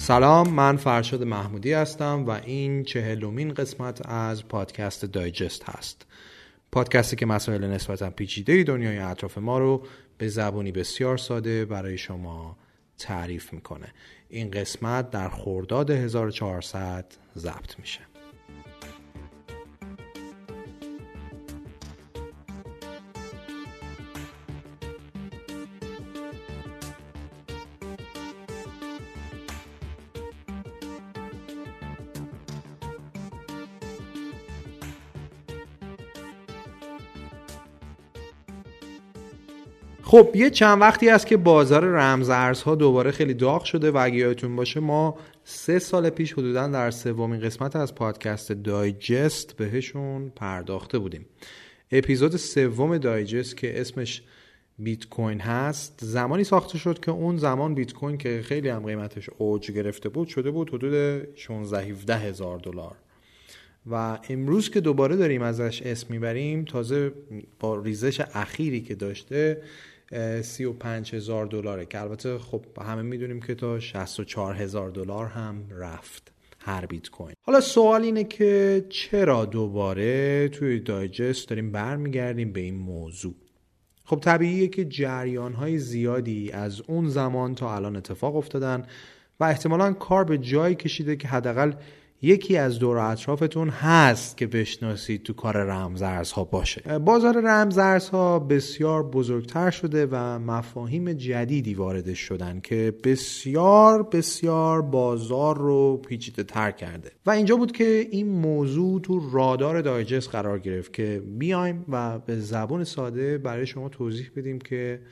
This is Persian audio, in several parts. سلام، من فرشاد محمودی هستم و این 40مین قسمت از پادکست دایجست هست. پادکستی که مسائل نسبتاً پیچیده دنیای اطراف ما رو به زبانی بسیار ساده برای شما تعریف میکنه. این قسمت در خرداد 1400 ضبط میشه. خب یه چند وقتی هست که بازار رمز ارزها دوباره خیلی داغ شده و اگه یادتون باشه ما 3 سال پیش حدوداً در 3مین قسمت از پادکست دایجست بهشون پرداخته بودیم. اپیزود 3 دایجست که اسمش بیت کوین هست زمانی ساخته شد که اون زمان بیت کوین که خیلی هم قیمتش اوج گرفته بود شده بود حدود 16-17 هزار دلار و امروز که دوباره داریم ازش اسم میبریم تازه با ریزش اخیری که داشته 35 هزار دلاره که البته خب همه میدونیم که تا 64 هزار دلار هم رفت هر بیت کوین. حالا سوال اینه که چرا دوباره توی دایجست داریم برمیگردیم به این موضوع؟ خب طبیعیه که جریان‌های زیادی از اون زمان تا الان اتفاق افتادن و احتمالاً کار به جایی کشیده که حداقل یکی از دور اطرافتون هست که بشناسید تو کار رمزارزها باشه. بازار رمزارزها بسیار بزرگتر شده و مفاهیم جدیدی وارد شدن که بسیار بازار رو پیچیده تر کرده و اینجا بود که این موضوع تو رادار دایجست قرار گرفت که بیایم و به زبان ساده برای شما توضیح بدیم که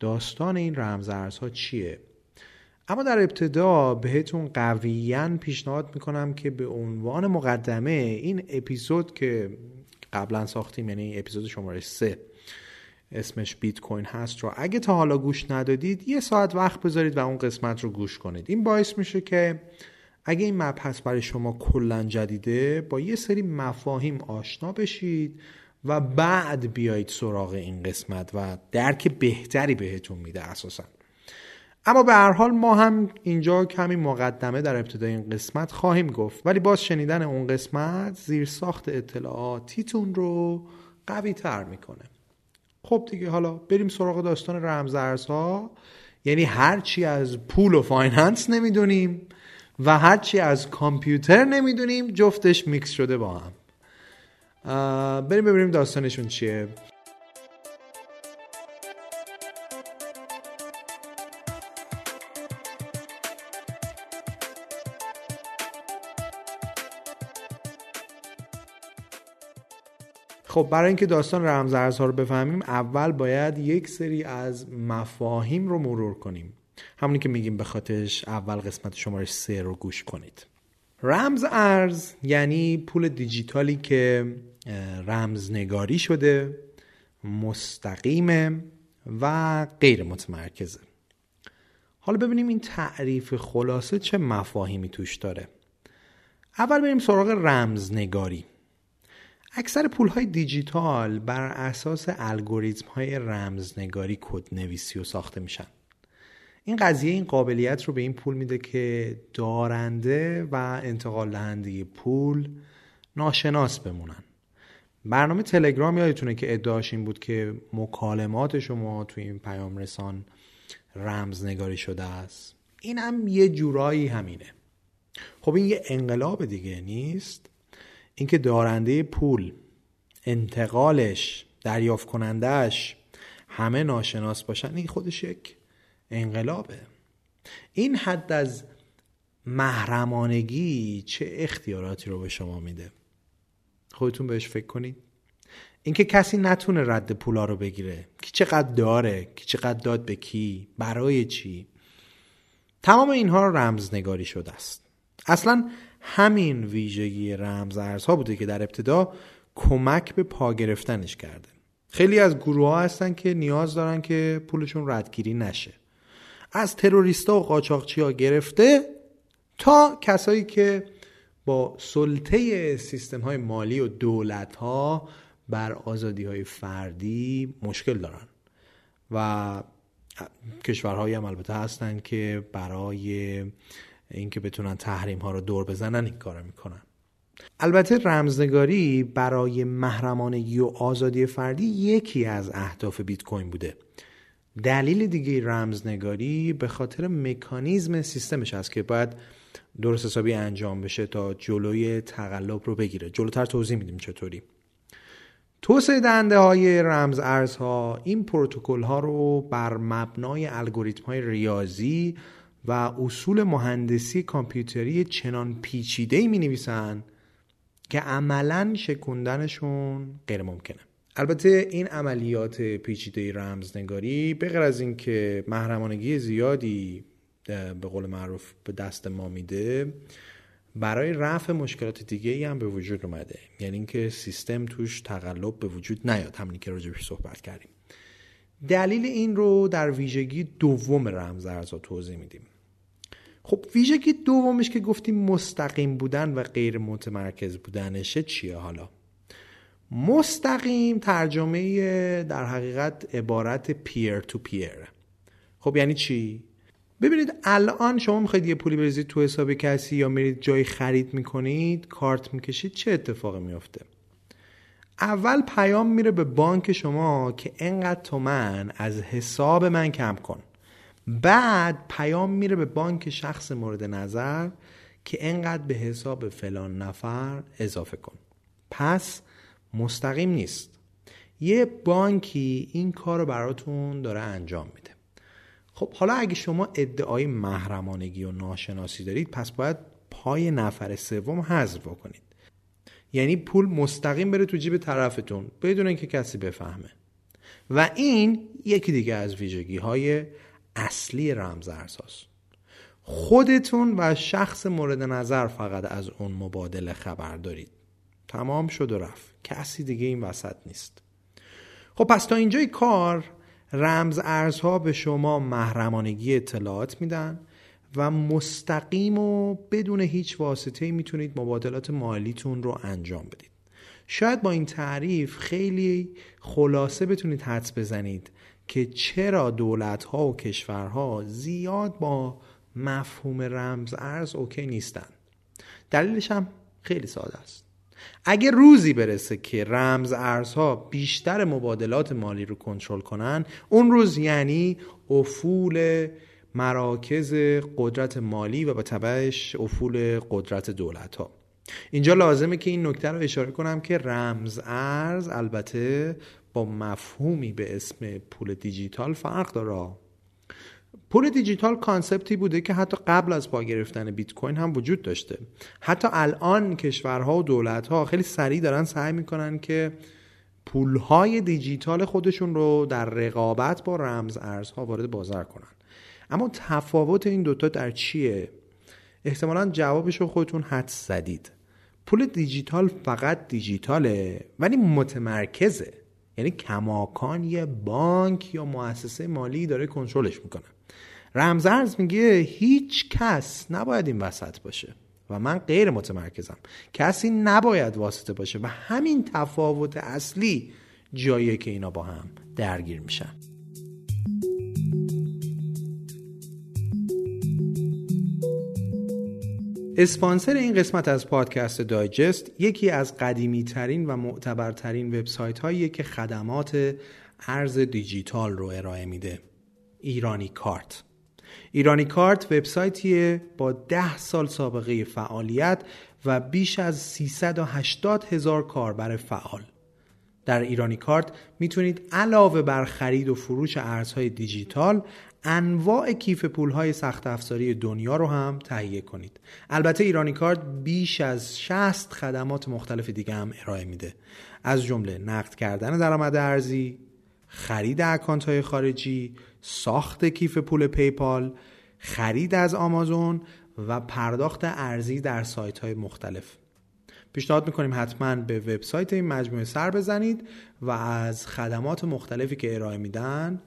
داستان این رمزارزها چیه. اما در ابتدا بهتون قویاً پیشنهاد میکنم که به عنوان مقدمه این اپیزود که قبلا ساختیم، یعنی اپیزود شماره 3 اسمش بیت کوین هست رو اگه تا حالا گوش ندادید 1 ساعت وقت بذارید و اون قسمت رو گوش کنید. این باعث میشه که اگه این مبحث برای شما کلاً جدیده با 1 سری مفاهیم آشنا بشید و بعد بیایید سراغ این قسمت و درک بهتری بهتون میده اساساً. اما به هر حال ما هم اینجا کمی مقدمه در ابتدای این قسمت خواهیم گفت، ولی باز شنیدن اون قسمت زیر ساخت اطلاعاتیتون رو قوی تر میکنه. خب دیگه حالا بریم سراغ داستان رمزارزها، یعنی هرچی از پول و فایننس نمیدونیم و هرچی از کامپیوتر نمیدونیم جفتش میکس شده با هم. بریم ببینیم داستانشون چیه. خب برای اینکه داستان رمزارزها رو بفهمیم اول باید 1 سری از مفاهیم رو مرور کنیم، همونی که میگیم به خاطرش اول قسمت شماره 3 رو گوش کنید. رمز ارز یعنی پول دیجیتالی که رمزنگاری شده، مستقیمه و غیر متمرکزه. حالا ببینیم این تعریف خلاصه چه مفاهیمی توش داره. اول بریم سراغ رمزنگاری. اکثر پول‌های دیجیتال بر اساس الگوریتم‌های رمزنگاری کدنویسی و ساخته میشن. این قضیه این قابلیت رو به این پول میده که دارنده و انتقال دهنده پول ناشناس بمونن. برنامه تلگرام یادتونه که ادعاش این بود که مکالمات شما توی این پیام رسان رمزنگاری شده است. این هم یه جورایی همینه. خب این یه انقلاب دیگه نیست؟ اینکه دارنده پول، انتقالش، دریافت کنندهش همه ناشناس باشن این خودش یک انقلابه. این حد از محرمانگی چه اختیاراتی رو به شما میده؟ خودتون بهش فکر کنید. اینکه کسی نتونه رد پولا رو بگیره، کی چقدر داره، کی چقدر داد به کی، برای چی، تمام اینها رمزنگاری شده است. اصلاً همین ویژگی رمزارزها بوده که در ابتدا کمک به پا گرفتنش کرده. خیلی از گروه‌ها هستن که نیاز دارن که پولشون ردگیری نشه، از تروریستا و قاچاقچی‌ها گرفته تا کسایی که با سلطه سیستم‌های مالی و دولت‌ها بر آزادی‌های فردی مشکل دارن و کشورهایی هم البته هستن که برای اینکه بتونن تحریم ها رو دور بزنن این کارو میکنن. البته رمزنگاری برای محرمانگی و آزادی فردی یکی از اهداف بیت کوین بوده. دلیل دیگه رمزنگاری به خاطر مکانیزم سیستمش است که باید درست حسابی انجام بشه تا جلوی تقلب رو بگیره. جلوتر توضیح میدیم چطوری. توسعه دهنده های رمز ارزها این پروتکل ها رو بر مبنای الگوریتم های ریاضی و اصول مهندسی کامپیوتری چنان پیچیده‌ای می‌نویسن که عملاً شکوندنشون غیر ممکنه. البته این عملیات پیچیده رمزنگاری به غیر از اینکه محرمانگی زیادی به قول معروف به دست ما میده، برای رفع مشکلات دیگه‌ای هم به وجود اومده. یعنی اینکه سیستم توش تقلب به وجود نیاد، همونی که راجعش صحبت کردیم. دلیل این رو در ویژگی دوم رمز ارزها توضیح میدیم. خب ویژگی دومش که گفتیم مستقیم بودن و غیر متمرکز بودنشه چیه حالا؟ مستقیم ترجمه در حقیقت عبارت پیر تو پیر. خب یعنی چی؟ ببینید الان شما میخواید یه پولی بریزید تو حساب کسی یا میرید جای خرید میکنید، کارت میکشید، چه اتفاقی میفته؟ اول پیام میره به بانک شما که اینقدر تومن از حساب من کم کن. بعد پیام میره به بانک شخص مورد نظر که اینقدر به حساب فلان نفر اضافه کن. پس مستقیم نیست. یه بانکی این کار رو براتون داره انجام میده. خب حالا اگه شما ادعای محرمانگی و ناشناسی دارید پس باید پای نفر سوم حذف کنید. یعنی پول مستقیم بره تو جیب طرفتون بدون اینکه کسی بفهمه. و این یکی دیگه از ویژگی‌های اصلی رمزارزهاست. خودتون و شخص مورد نظر فقط از اون مبادله خبر دارید. تمام شد و رفت. کسی دیگه این وسط نیست. خب پس تا اینجای کار رمزارزها به شما محرمانگی اطلاعات میدن و مستقیم و بدون هیچ واسطه‌ای میتونید مبادلات مالیتون رو انجام بدید. شاید با این تعریف خیلی خلاصه بتونید حدس بزنید که چرا دولت‌ها و کشورها زیاد با مفهوم رمز ارز اوکی نیستن. دلیلش هم خیلی ساده است. اگه روزی برسه که رمز ارزها بیشتر مبادلات مالی رو کنترل کنن، اون روز یعنی افول مراکز قدرت مالی و به تبعش افول قدرت دولت ها. اینجا لازمه که این نکته رو اشاره کنم که رمز ارز البته با مفهومی به اسم پول دیجیتال فرق داره. پول دیجیتال کانسپتی بوده که حتی قبل از پا گرفتن بیت کوین هم وجود داشته. حتی الان کشورها و دولت‌ها خیلی سریع دارن سعی میکنن که پولهای دیجیتال خودشون رو در رقابت با رمز ارزها وارد بازار کنن. اما تفاوت این دوتا در چیه؟ احتمالاً جوابش رو خودتون حدس زدید. پول دیجیتال فقط دیجیتاله ولی متمرکزه. یعنی کماکان یه بانک یا مؤسسه مالی داره کنترلش میکنه. رمز ارز میگه هیچ کس نباید این وسط باشه و من غیر متمرکزم. کسی نباید واسطه باشه و همین تفاوت اصلی جاییه که اینا با هم درگیر میشن. اسپانسر این قسمت از پادکست دایجست یکی از قدیمی ترین و معتبرترین وبسایت هاییه که خدمات ارز دیجیتال رو ارائه میده، ایرانی کارت. ایرانی کارت وبسایتیه با 10 سال سابقه فعالیت و بیش از 380,000 کاربر فعال. در ایرانی کارت میتونید علاوه بر خرید و فروش ارزهای دیجیتال انواع کیف پول‌های سخت افزاری دنیا رو هم تهیه کنید. البته ایرانی کارت بیش از 60 خدمات مختلف دیگه هم ارائه میده، از جمله نقد کردن درآمد ارزی، خرید اکانت‌های خارجی، ساخت کیف پول پیپال، خرید از آمازون و پرداخت ارزی در سایت‌های مختلف. پیشنهاد می‌کنیم حتما به وبسایت این مجموعه سر بزنید و از خدمات مختلفی که ارائه میدن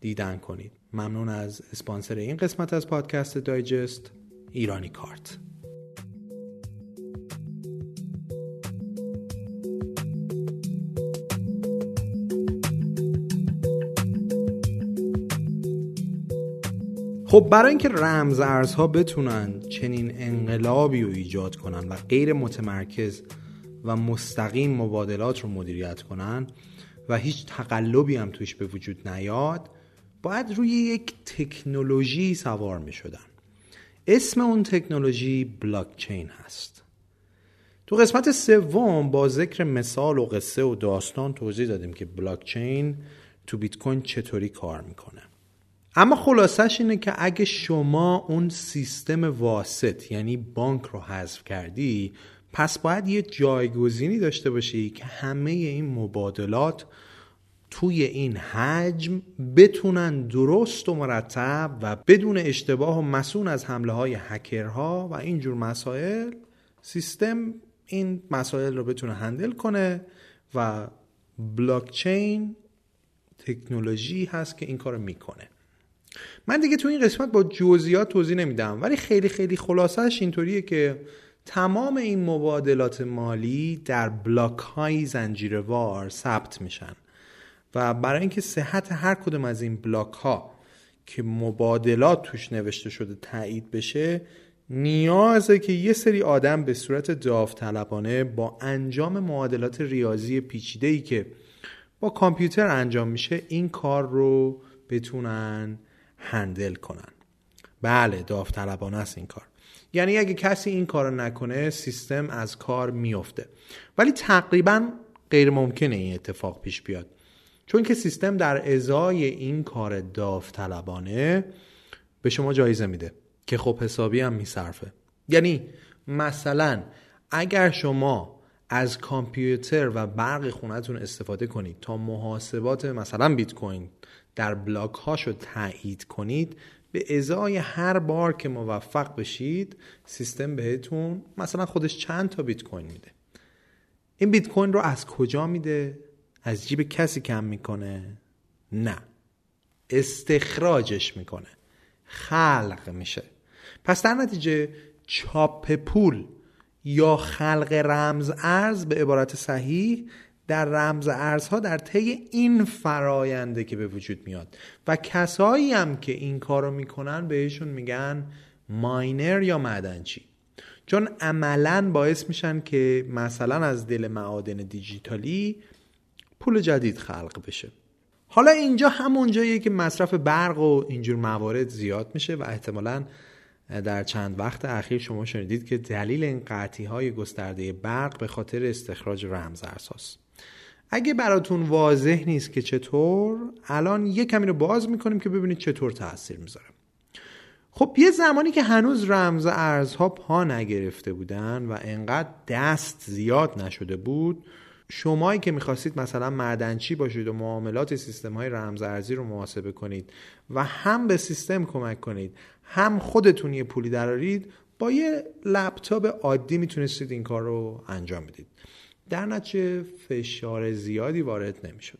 دیدن کنید. ممنون از اسپانسر این قسمت از پادکست دایجست، ایرانی کارت. خب برای اینکه رمز ارزها بتونن چنین انقلابی رو ایجاد کنن و غیر متمرکز و مستقیم مبادلات رو مدیریت کنن و هیچ تقلبی هم توش به وجود نیاد، باید روی یک تکنولوژی سوار می شدن. اسم اون تکنولوژی بلاکچین هست. تو قسمت سوم با ذکر مثال و قصه و داستان توضیح دادیم که بلاکچین تو بیت کوین چطوری کار میکنه. اما خلاصش اینه که اگه شما اون سیستم واسط یعنی بانک رو حذف کردی، پس باید یه جایگزینی داشته باشی که همه این مبادلات توی این حجم بتونن درست و مرتب و بدون اشتباه و مسون از حمله های هکرها و اینجور مسائل سیستم این مسائل رو بتونه هندل کنه و بلاکچین تکنولوژی هست که این کار میکنه. من دیگه تو این قسمت با جزئیات توضیح نمیدم، ولی خیلی خلاصش اینطوریه که تمام این مبادلات مالی در بلاک های زنجیروار ثبت میشن و برای اینکه صحت هر کدوم از این بلاک ها که مبادلات توش نوشته شده تایید بشه، نیازه که یه سری آدم به صورت داوطلبانه با انجام معادلات ریاضی پیچیده‌ای که با کامپیوتر انجام میشه این کار رو بتونن هندل کنن. بله، داوطلبانه است این کار، یعنی اگه کسی این کار رو نکنه سیستم از کار میفته، ولی تقریبا غیر ممکنه این اتفاق پیش بیاد، چون که سیستم در ازای این کار داوطلبانه به شما جایزه میده که خب حسابی هم میصرفه. یعنی مثلا اگر شما از کامپیوتر و برق خونتون استفاده کنید تا محاسبات مثلا بیت کوین در بلاک هاشو تایید کنید، به ازای هر بار که موفق بشید سیستم بهتون مثلا خودش چند تا بیت کوین میده. این بیت کوین رو از کجا میده؟ از جیب کسی کم میکنه؟ نه، استخراجش میکنه، خلق میشه. پس در نتیجه چاپ پول یا خلق رمز ارز به عبارت صحیح در رمز ارزها در طی این فراینده که به وجود میاد و کسایی هم که این کارو میکنن بهشون میگن ماینر یا معدنچی، چون عملاً باعث میشن که مثلا از دل معادن دیجیتالی پول جدید خلق بشه. حالا اینجا همون جاییه که مصرف برق و اینجور موارد زیاد میشه و احتمالاً در چند وقت اخیر شما شنیدید که دلیل این قطعی‌های گسترده برق به خاطر استخراج رمزارزهاست. اگه براتون واضح نیست که چطور، الان یه کمی رو باز میکنیم که ببینید چطور تأثیر میذاره. خب یه زمانی که هنوز رمزارزها پا نگرفته بودن و انقدر دست زیاد نشده بود، شمایی که میخواستید مثلا معدنچی باشید و معاملات سیستم های رمزارزی رو محاسبه کنید و هم به سیستم کمک کنید هم خودتون یه پولی درارید، با یه لپتاپ عادی میتونستید این کار رو انجام بدید، در نتیجه فشار زیادی وارد نمیشد.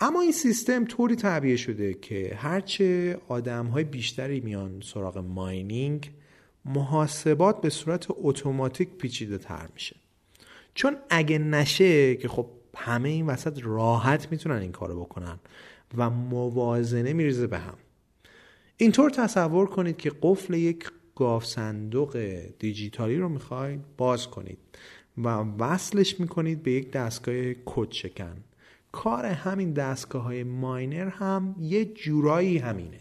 اما این سیستم طوری تعبیه شده که هرچه آدم های بیشتری میان سراغ ماینینگ، محاسبات به صورت اتوماتیک پیچیده تر میشه، چون اگه نشه که خب همه این وسط راحت میتونن این کارو بکنن و موازنه میریزه به هم. اینطور تصور کنید که قفل یک گاف صندوق دیجیتالی رو میخواید باز کنید و وصلش میکنید به یک دستگاه کد شکن. کار همین دستگاه های ماینر هم یه جورایی همینه.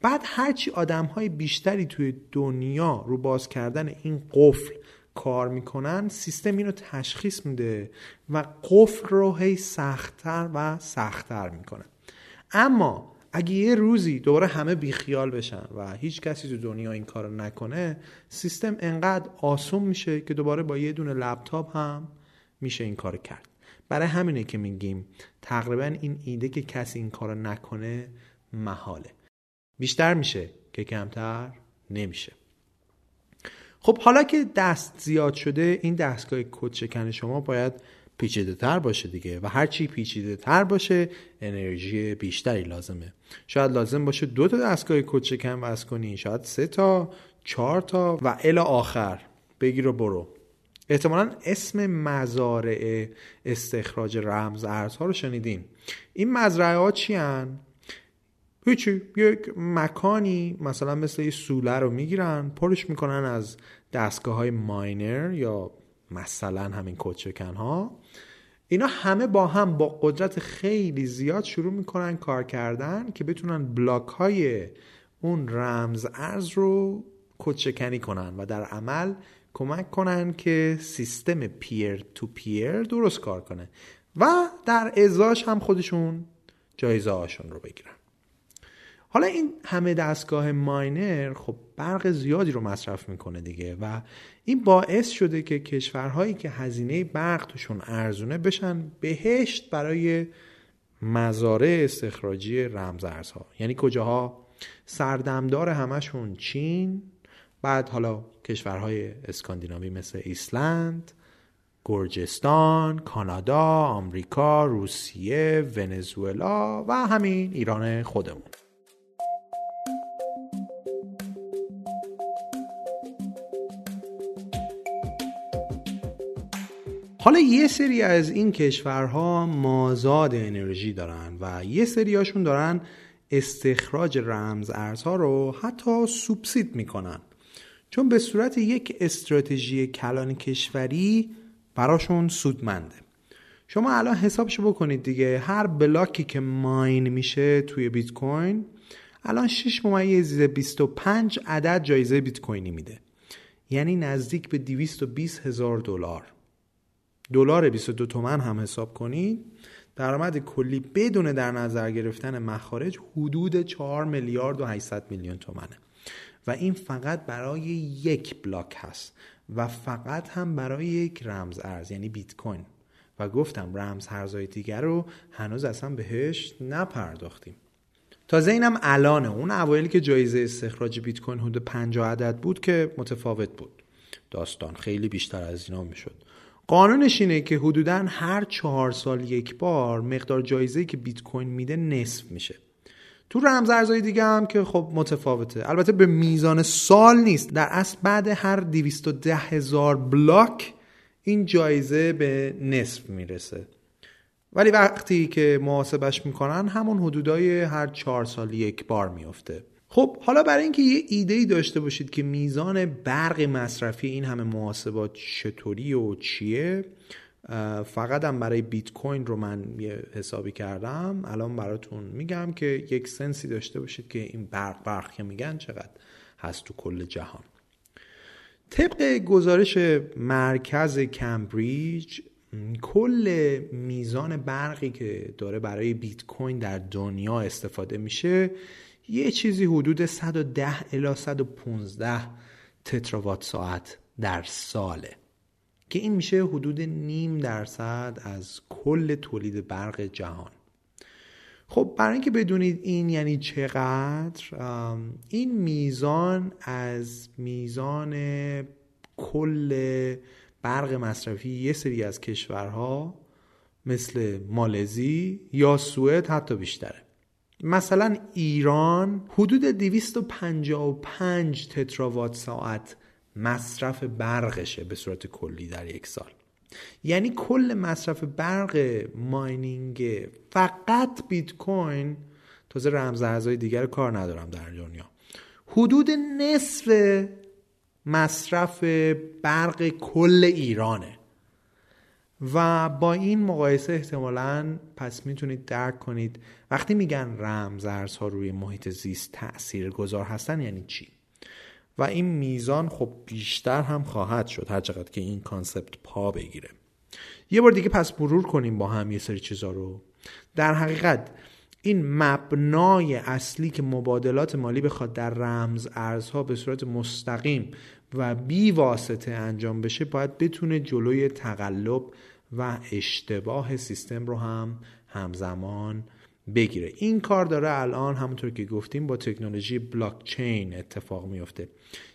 بعد هرچی آدم های بیشتری توی دنیا رو باز کردن این قفل کار میکنن، سیستم اینو تشخیص میده و قفل رو هی سخت‌تر و سخت‌تر میکنه. اما اگه یه روزی دوباره همه بیخیال بشن و هیچ کسی تو دنیا این کارو نکنه، سیستم انقدر آسون میشه که دوباره با یه دونه لپتاپ هم میشه این کارو کرد. برای همینه که میگیم تقریبا این ایده که کسی این کارو نکنه محاله. بیشتر میشه که کمتر نمیشه. خب حالا که دست زیاد شده، این دستگاه کد شکن شما باید پیچیده تر باشه دیگه و هرچی پیچیده تر باشه انرژی بیشتری لازمه. شاید لازم باشه 2 تا دستگاه کد شکن وصل کنی، شاید 3 تا 4 تا و الی آخر بگیر و برو. احتمالاً اسم مزارع استخراج رمز ارزها رو شنیدین. این مزرعه ها چی هن؟ هیچی، یک مکانی مثلا مثل یه سوله رو میگیرن، پرش میکنن از دستگاه های ماینر یا مثلا همین کدشکن ها. اینا همه با هم با قدرت خیلی زیاد شروع میکنن کار کردن که بتونن بلاک های اون رمز ارز رو کدشکنی کنن و در عمل کمک کنن که سیستم پیر تو پیر درست کار کنه و در ازاش هم خودشون جایزه هاشون رو بگیرن. حالا این همه دستگاه ماینر خب برق زیادی رو مصرف میکنه دیگه و این باعث شده که کشورهایی که هزینه برق توشون ارزونه بشن بهشت برای مزارع استخراجی رمزارزها. یعنی کجاها؟ سردمدار همشون چین، بعد حالا کشورهای اسکاندیناوی مثل ایسلند، گرجستان، کانادا، آمریکا، روسیه، ونزوئلا و همین ایران خودمون. حالا یه سری از این کشورها مازاد انرژی دارن و یه سریاشون دارن استخراج رمز ارزها رو حتی سوبسید میکنن، چون به صورت یک استراتژی کلان کشوری براشون سودمنده. شما الان حسابشو بکنید دیگه، هر بلاکی که ماین میشه توی بیت کوین الان 6.25 عدد جایزه بیت کوینی میده، یعنی نزدیک به $220,000. دلار 22 تومن هم حساب کنید، درآمد کلی بدون در نظر گرفتن مخارج حدود 4,800,000,000 تومنه و این فقط برای یک بلاک هست و فقط هم برای یک رمز ارز یعنی بیت کوین. و گفتم رمز ارزهای دیگر رو هنوز اصلا بهش نپرداختیم. تازه اینم الانه، اون اوایل که جایزه استخراج بیت کوین حدود 50 عدد بود که متفاوت بود داستان، خیلی بیشتر از اینا میشد. قانونش اینه که حدوداً هر 4 سال یک بار مقدار جایزه‌ای که بیت کوین میده نصف میشه. تو رمزارزهای دیگه هم که خب متفاوته، البته به میزان سال نیست، در اصل بعد هر 210,000 بلاک این جایزه به نصف میرسه، ولی وقتی که محاسبش میکنن همون حدودای هر 4 سال یک بار میفته. خب حالا برای اینکه یه ایده‌ای داشته باشید که میزان برق مصرفی این همه محاسبات چطوری و چیه، فقط هم برای بیت کوین رو من یه حسابی کردم، الان براتون میگم که یک سنسی داشته باشید که این برق که میگن چقدر هست تو کل جهان. طبق گزارش مرکز کمبریج کل میزان برقی که داره برای بیت کوین در دنیا استفاده میشه یه چیزی حدود 110 الی 115 تتراوات ساعت در ساله که این میشه حدود 0.5% از کل تولید برق جهان. خب برای اینکه بدونید این یعنی چقدر، این میزان از میزان کل برق مصرفی یه سری از کشورها مثل مالزی یا سوئد حتی بیشتره. مثلا ایران حدود 255 تتراوات ساعت مصرف برقشه به صورت کلی در یک سال، یعنی کل مصرف برق ماینینگ فقط بیت کوین، تازه رمزارزهای دیگر کار ندارم در دنیا، حدود نصف مصرف برق کل ایرانه و با این مقایسه احتمالاً پس میتونید درک کنید وقتی میگن رمزارزها روی محیط زیست تاثیرگذار هستن یعنی چی. و این میزان خب بیشتر هم خواهد شد هر چقدر که این کانسپت پا بگیره. یه بار دیگه پس مرور کنیم با هم یه سری چیزا رو. در حقیقت این مبنای اصلی که مبادلات مالی بخواد در رمز ارزها به صورت مستقیم و بی واسطه انجام بشه باید بتونه جلوی تقلب و اشتباه سیستم رو هم همزمان بگیره. این کار داره الان همونطور که گفتیم با تکنولوژی بلاکچین اتفاق میفته.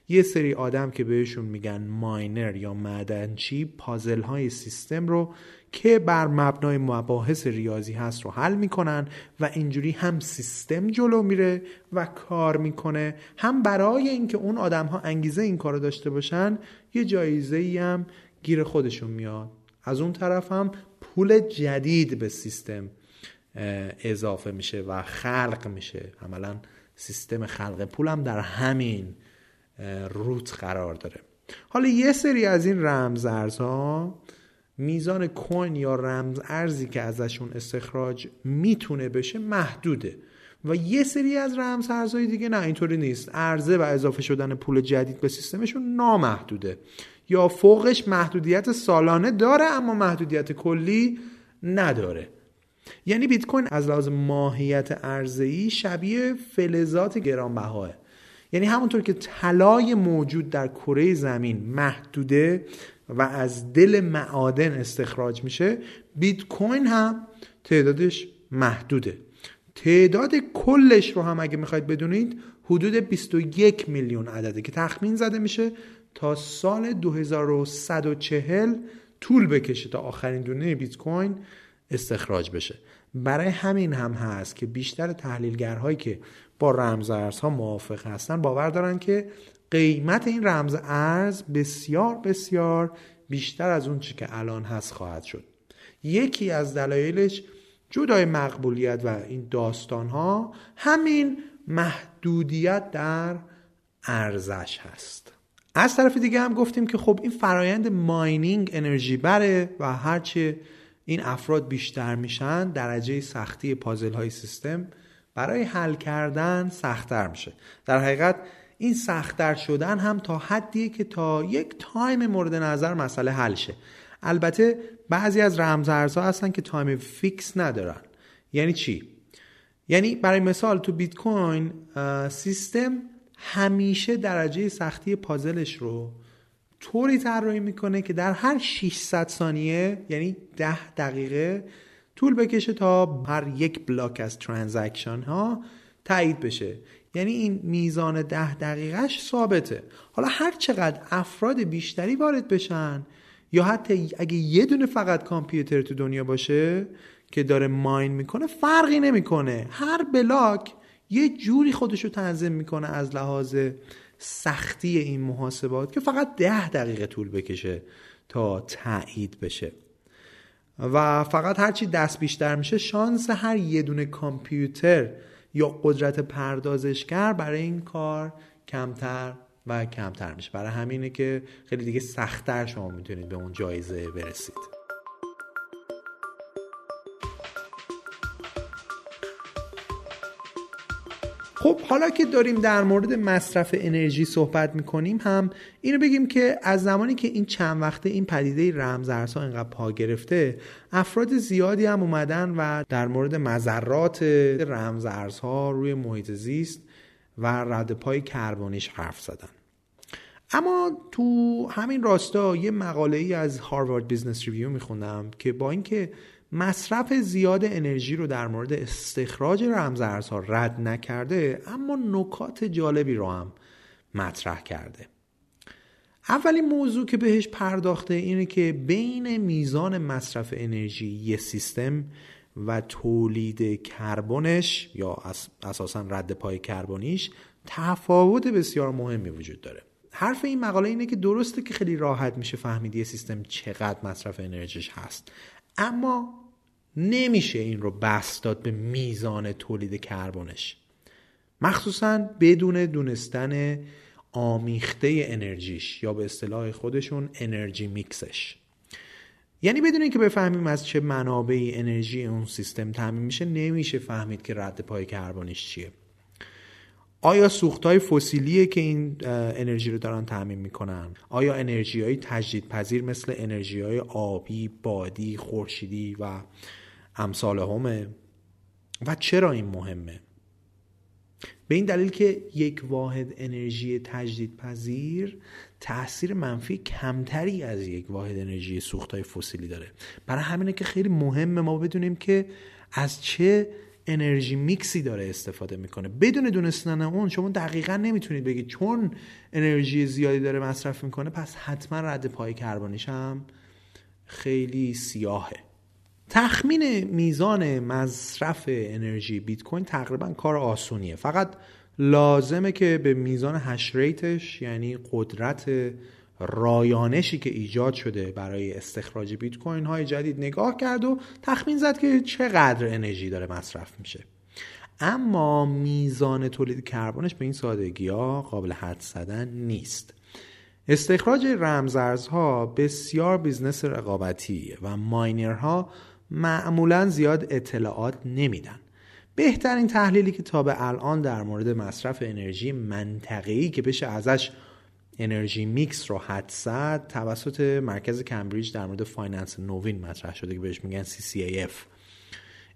یه سری آدم که بهشون میگن ماینر یا معدنچی پازل های سیستم رو که بر مبنای مباحث ریاضی هست رو حل میکنن و اینجوری هم سیستم جلو میره و کار میکنه، هم برای اینکه اون آدم ها انگیزه این کار رو داشته باشن یه جایزه‌ای هم گیر خودشون میاد، از اون طرف هم پول جدید به سیستم اضافه میشه و خلق میشه. عملا سیستم خلق پول هم در همین روت قرار داره. حالا یه سری از این رمز ارزها میزان کوین یا رمز ارزی که ازشون استخراج میتونه بشه محدوده و یه سری از رمز ارزهای دیگه نه، اینطوری نیست. عرضه و اضافه شدن پول جدید به سیستمشون نامحدوده یا فوقش محدودیت سالانه داره اما محدودیت کلی نداره. یعنی بیت کوین از لحاظ ماهیت ارزی شبیه فلزات گرانبهاه. یعنی همونطور که طلای موجود در کره زمین محدوده و از دل معادن استخراج میشه، بیت کوین هم تعدادش محدوده. تعداد کلش رو هم اگه میخواید بدونید حدود 21 میلیون عدده که تخمین زده میشه تا سال 2140 طول بکشه تا آخرین دونه بیت کوین استخراج بشه. برای همین هم هست که بیشتر تحلیلگرهایی که با رمزارزها موافق هستن باور دارن که قیمت این رمز ارز بسیار بسیار بیشتر از اون چی که الان هست خواهد شد. یکی از دلایلش جدای مقبولیت و این داستانها همین محدودیت در ارزش هست. از طرف دیگه هم گفتیم که خب این فرایند ماینینگ انرژی بره و هرچه این افراد بیشتر میشن درجه سختی پازل های سیستم برای حل کردن سخت‌تر میشه. در حقیقت این سخت‌تر شدن هم تا حدیه که تا یک تایم مورد نظر مسئله حل شه. البته بعضی از رمزارزها هستن که تایم فیکس ندارن. یعنی چی؟ یعنی برای مثال تو بیت کوین سیستم همیشه درجه سختی پازلش رو طوری طراحی میکنه که در هر 600 ثانیه یعنی 10 دقیقه طول بکشه تا هر یک بلاک از ترانزکشن ها تایید بشه. یعنی این میزان 10 دقیقهش ثابته. حالا هر چقدر افراد بیشتری وارد بشن یا حتی اگه یه دونه فقط کامپیوتر تو دنیا باشه که داره ماین میکنه فرقی نمیکنه. هر بلاک یه جوری خودشو تنظیم میکنه از لحاظ سختی این محاسبات که فقط 10 دقیقه طول بکشه تا تایید بشه و فقط هرچی دست بیشتر میشه شانس هر یه دونه کامپیوتر یا قدرت پردازشگر برای این کار کمتر و کمتر میشه. برای همینه که خیلی دیگه سخت‌تر شما میتونید به اون جایزه برسید. خب حالا که داریم در مورد مصرف انرژی صحبت میکنیم هم اینو بگیم که از زمانی که این چند وقته این پدیده رمزارزها اینقدر پا گرفته افراد زیادی هم اومدن و در مورد مضرات رمزارزها روی محیط زیست و ردپای کربنیش حرف زدن. اما تو همین راستا یه مقاله ای از هاروارد بیزنس ریویو میخوندم که با اینکه مصرف زیاد انرژی رو در مورد استخراج رمزارزها رد نکرده اما نکات جالبی رو هم مطرح کرده. اولین موضوع که بهش پرداخته اینه که بین میزان مصرف انرژی یه سیستم و تولید کربنش یا اساساً رد پای کربنیش تفاوت بسیار مهمی وجود داره. حرف این مقاله اینه که درسته که خیلی راحت میشه فهمید یه سیستم چقدر مصرف انرژیش هست اما نمیشه این رو بس داد به میزان تولید کربنش، مخصوصاً بدون دونستن آمیخته انرژیش یا به اصطلاح خودشون انرژی میکسش. یعنی بدون اینکه بفهمیم از چه منابعی انرژی اون سیستم تامین میشه نمیشه فهمید که رد پای کربنش چیه. آیا سوخت‌های فسیلیه که این انرژی رو دارن تامین میکنن؟ آیا انرژی‌های تجدیدپذیر مثل انرژی‌های آبی، بادی، خورشیدی و امثال همه؟ و چرا این مهمه؟ به این دلیل که یک واحد انرژی تجدیدپذیر تأثیر منفی کمتری از یک واحد انرژی سوخت‌های فسیلی داره. برای همینه که خیلی مهمه ما بدونیم که از چه انرژی میکسی داره استفاده میکنه. بدون دونستن اون شما دقیقا نمیتونید بگید چون انرژی زیادی داره مصرف میکنه پس حتما رد پای کربنیش هم خیلی سیاهه. تخمین میزان مصرف انرژی بیت کوین تقریبا کار آسونیه، فقط لازمه که به میزان هش ریتش یعنی قدرت رایانشی که ایجاد شده برای استخراج بیت کوین های جدید نگاه کرد و تخمین زد که چقدر انرژی داره مصرف میشه. اما میزان تولید کربنش به این سادگی‌ها قابل حد زدن نیست. استخراج رمزارزها بسیار بیزنس رقابتیه و ماینرها معمولا زیاد اطلاعات نمیدن. بهترین تحلیلی که تا به الان در مورد مصرف انرژی منطقه‌ای که بشه ازش انرژی میکس رو حد زد توسط مرکز کمبریج در مورد فایننس نوین مطرح شده که بهش میگن CCAF.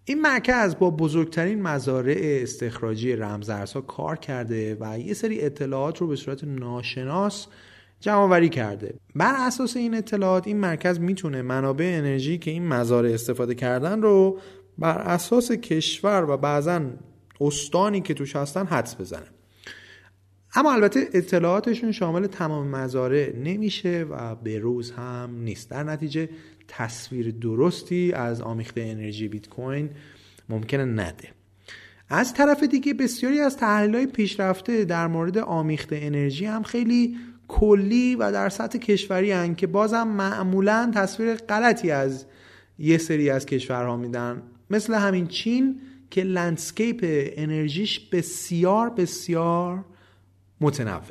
این مرکز با بزرگترین مزارع استخراجی رمزارزها کار کرده و یه سری اطلاعات رو به صورت ناشناس جمع‌آوری کرده. بر اساس این اطلاعات این مرکز میتونه منابع انرژی که این مزارع استفاده کردن رو بر اساس کشور و بعضاً استانی که توش هستن حدس بزنه. اما البته اطلاعاتشون شامل تمام مزارع نمیشه و به روز هم نیست. در نتیجه تصویر درستی از آمیخته انرژی بیت کوین ممکنه نده. از طرف دیگه بسیاری از تحلیل‌های پیشرفته در مورد آمیخته انرژی هم خیلی کلی و در سطح کشوری هن که بازم معمولاً تصویر غلطی از یه سری از کشورها میدن، مثل همین چین که لندسکیپ انرژیش بسیار متنوع.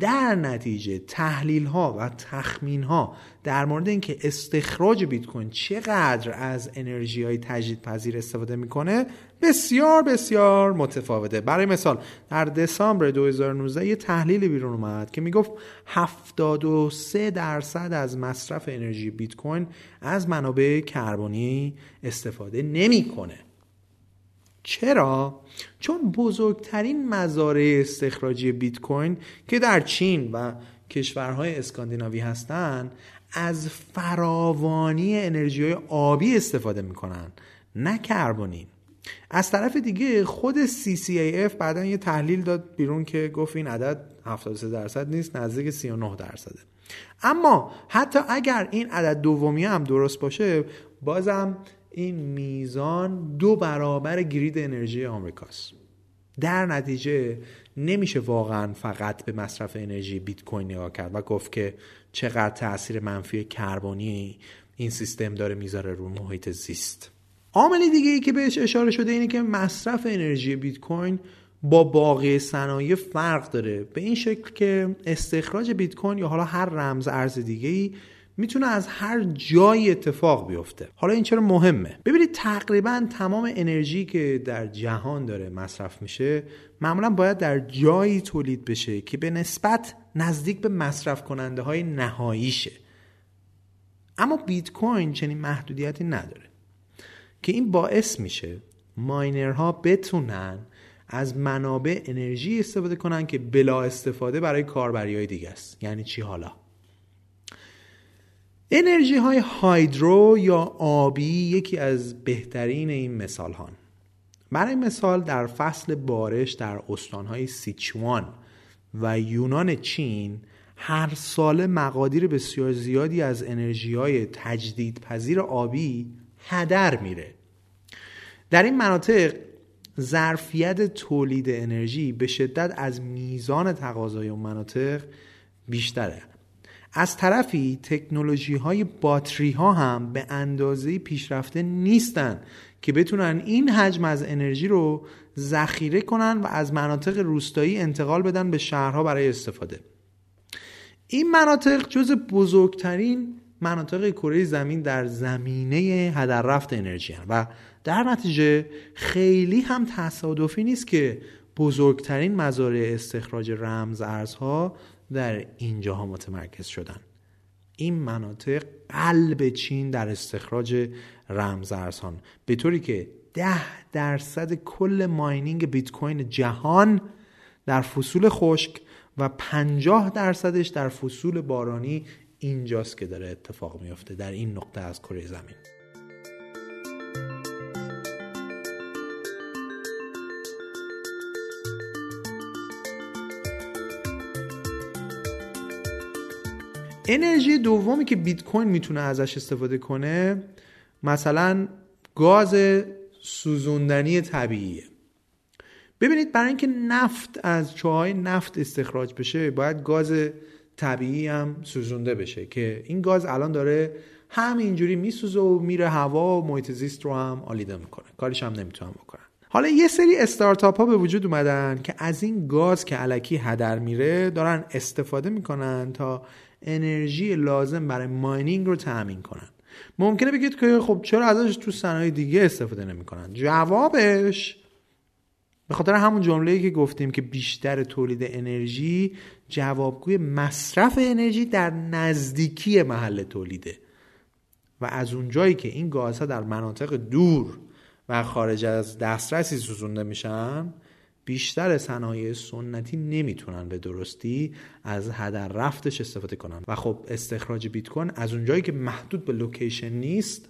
در نتیجه تحلیل ها و تخمین ها در مورد اینکه استخراج بیت کوین چقدر از انرژی های تجدیدپذیر استفاده میکنه بسیار متفاوته. برای مثال در دسامبر 2019 یه تحلیل بیرون اومد که میگفت 73% از مصرف انرژی بیت کوین از منابع کربنی استفاده نمیکنه. چرا؟ چون بزرگترین مزارع استخراجی بیت کوین که در چین و کشورهای اسکاندیناوی هستند از فراوانی انرژی‌های آبی استفاده می‌کنن، نه کربنی. از طرف دیگه خود CCAF بعداً یه تحلیل داد بیرون که گفت این عدد 73% نیست، نزدیک 39%. اما حتی اگر این عدد دومی هم درست باشه، بازم این میزان 2 برابر گرید انرژی آمریکاست. در نتیجه نمیشه واقعا فقط به مصرف انرژی بیت کوین نگاه کرد و گفت که چقدر تأثیر منفی کربنی این سیستم داره میذاره رو محیط زیست. عامل دیگه ای که بهش اشاره شده اینه که مصرف انرژی بیت کوین با باقی صنایع فرق داره، به این شکل که استخراج بیت کوین یا حالا هر رمز ارز دیگه‌ای میتونه از هر جای اتفاق بیفته. حالا این چرا مهمه؟ ببینید تقریبا تمام انرژی که در جهان داره مصرف میشه معمولا باید در جایی تولید بشه که به نسبت نزدیک به مصرف کننده های نهاییشه. اما بیت کوین چنین محدودیتی نداره که این باعث میشه ماینرها بتونن از منابع انرژی استفاده کنن که بلا استفاده برای کاربری های دیگه است. یعنی چی حالا؟ انرژی های هایدرو یا آبی یکی از بهترین این مثال هان. برای مثال در فصل بارش در استانهای سیچوان و یونان چین هر سال مقادیر بسیار زیادی از انرژی های تجدیدپذیر آبی هدر میره. در این مناطق ظرفیت تولید انرژی به شدت از میزان تقاضای اون مناطق بیشتره. از طرفی تکنولوژی های باتری ها هم به اندازه پیشرفته نیستن که بتونن این حجم از انرژی رو ذخیره کنن و از مناطق روستایی انتقال بدن به شهرها برای استفاده. این مناطق جز بزرگترین مناطق کره زمین در زمینه هدر رفت انرژی هستند و در نتیجه خیلی هم تصادفی نیست که بزرگترین مزارع استخراج رمزارزها در اینجاها متمرکز شدن. این مناطق قلب چین در استخراج رمزارزها، به طوری که 10% کل ماینینگ بیت کوین جهان در فصول خشک و 50%ش در فصول بارانی اینجاست که داره اتفاق میفته در این نقطه از کره زمین. انرژی دومی که بیت کوین میتونه ازش استفاده کنه مثلا گاز سوزوندنی طبیعیه. ببینید برای اینکه نفت از چاهای نفت استخراج بشه باید گاز طبیعی هم سوزونده بشه که این گاز الان داره همینجوری میسوزه و میره هوا و محیط زیست رو هم آلوده میکنه، کارش هم نمیتونن بکنن. حالا یه سری استارتاپ ها به وجود اومدن که از این گاز که الکی هدر میره دارن استفاده میکنن تا انرژی لازم برای ماینینگ رو تامین کنن. ممکنه بگید که خب چرا ازش تو صنایع دیگه استفاده نمیکنن؟ جوابش به خاطر همون جمله‌ای که گفتیم که بیشتر تولید انرژی جوابگوی مصرف انرژی در نزدیکی محل تولیده و از اونجایی که این گازها در مناطق دور و خارج از دسترسی سوزونده میشن، بیشتر صنایع سنتی نمیتونن به درستی از هدر رفتش استفاده کنن و خب استخراج بیت کوین از اونجایی که محدود به لوکیشن نیست،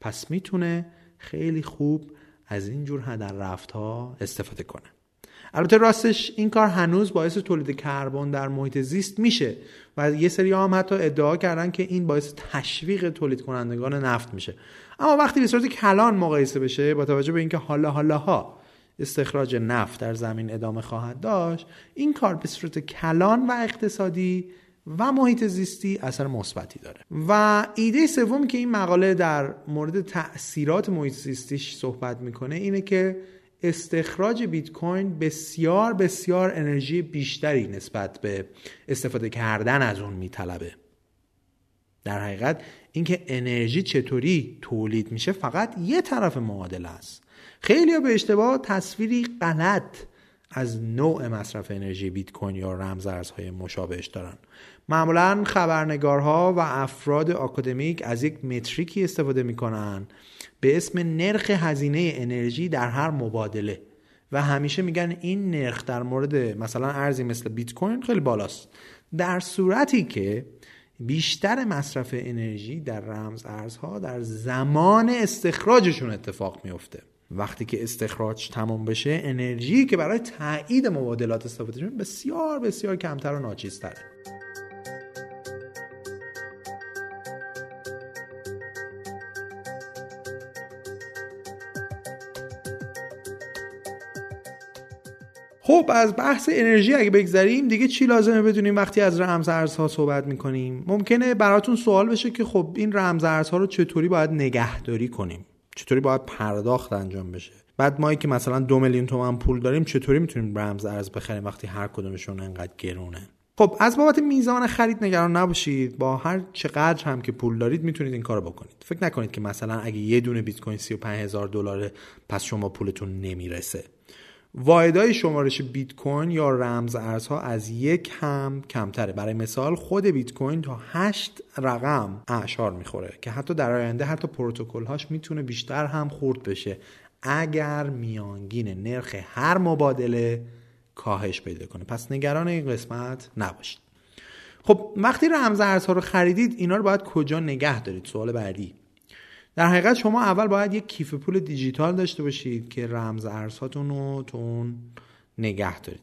پس میتونه خیلی خوب از این جور هدر رفت ها استفاده کنه. البته راستش این کار هنوز باعث تولید کربن در محیط زیست میشه و یه سری هم حتی ادعا کردن که این باعث تشویق تولید کنندگان نفت میشه، اما وقتی به صورت کلان مقایسه بشه با توجه به اینکه حالاها استخراج نفت در زمین ادامه خواهد داشت، این کار به صورت کلان و اقتصادی و محیط زیستی اثر مثبتی داره. و ایده سوم که این مقاله در مورد تأثیرات محیط زیستیش صحبت میکنه اینه که استخراج بیت کوین بسیار بسیار انرژی بیشتری نسبت به استفاده کردن از اون میطلبه. در حقیقت اینکه انرژی چطوری تولید میشه فقط یه طرف معادله است. خیلی‌ها به اشتباه تصویری غلط از نوع مصرف انرژی بیت کوین یا رمزارزهای مشابهش دارن. معمولاً خبرنگارها و افراد آکادمیک از یک متریکی استفاده میکنن به اسم نرخ هزینه انرژی در هر مبادله و همیشه میگن این نرخ در مورد مثلا ارزی مثل بیت کوین خیلی بالاست، در صورتی که بیشتر مصرف انرژی در رمزارزها در زمان استخراجشون اتفاق میفته. وقتی که استخراج تمام بشه، انرژی که برای تایید مبادلات استفاده میشه بسیار بسیار کمتر و ناچیزتره. خب از بحث انرژی اگه بگذریم دیگه چی لازمه بدونیم وقتی از رمزارزها صحبت میکنیم؟ ممکنه براتون سوال بشه که خب این رمزارزها رو چطوری باید نگهداری کنیم؟ چطوری باید پرداخت انجام بشه؟ بعد ما که مثلا 2 میلیون تومان پول داریم چطوری میتونیم رمزارز بخریم وقتی هر کدومشون انقدر گرونه؟ خب از بابت میزان خرید نگران نباشید، با هر چقدر هم که پول دارید میتونید این کارو بکنید. فکر نکنید که مثلا اگه یه دونه بیت کوین $35,000 پس شما پولتون نمیرسه. واحدهای شمارش بیت کوین یا رمزارزها از 1 هم کمتره. برای مثال خود بیت کوین تا 8 رقم اعشار میخوره که حتی در آینده حتی پروتکل‌هاش میتونه بیشتر هم خرد بشه اگر میانگین نرخ هر مبادله کاهش پیدا کنه. پس نگران این قسمت نباشید. خب وقتی رمزارزها رو خریدید اینا رو باید کجا نگه دارید؟ سوال بعدی. در حقیقت شما اول باید یک کیف پول دیجیتال داشته باشید که رمز ارزهاتون رو تو اون نگه دارید.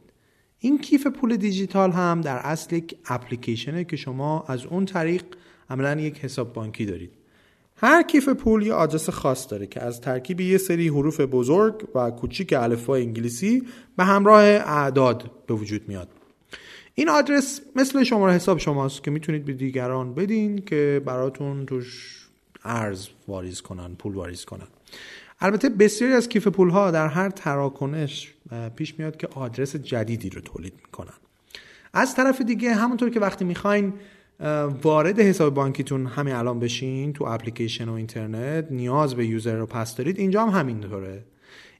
این کیف پول دیجیتال هم در اصل یک اپلیکیشنه که شما از اون طریق عملاً یک حساب بانکی دارید. هر کیف پول یه آدرس خاص داره که از ترکیب یه سری حروف بزرگ و کوچیک الفبای انگلیسی به همراه اعداد به وجود میاد. این آدرس مثل شماره حساب شماست که میتونید به دیگران بدین که براتون توش ارز واریز کنن، پول واریز کنن. البته بسیاری از کیف پول‌ها در هر تراکنش پیش میاد که آدرس جدیدی رو تولید میکنن. از طرف دیگه همونطور که وقتی میخواین وارد حساب بانکیتون همین الان بشین تو اپلیکیشن و اینترنت نیاز به یوزر و پس دارید، اینجا هم همینطوره.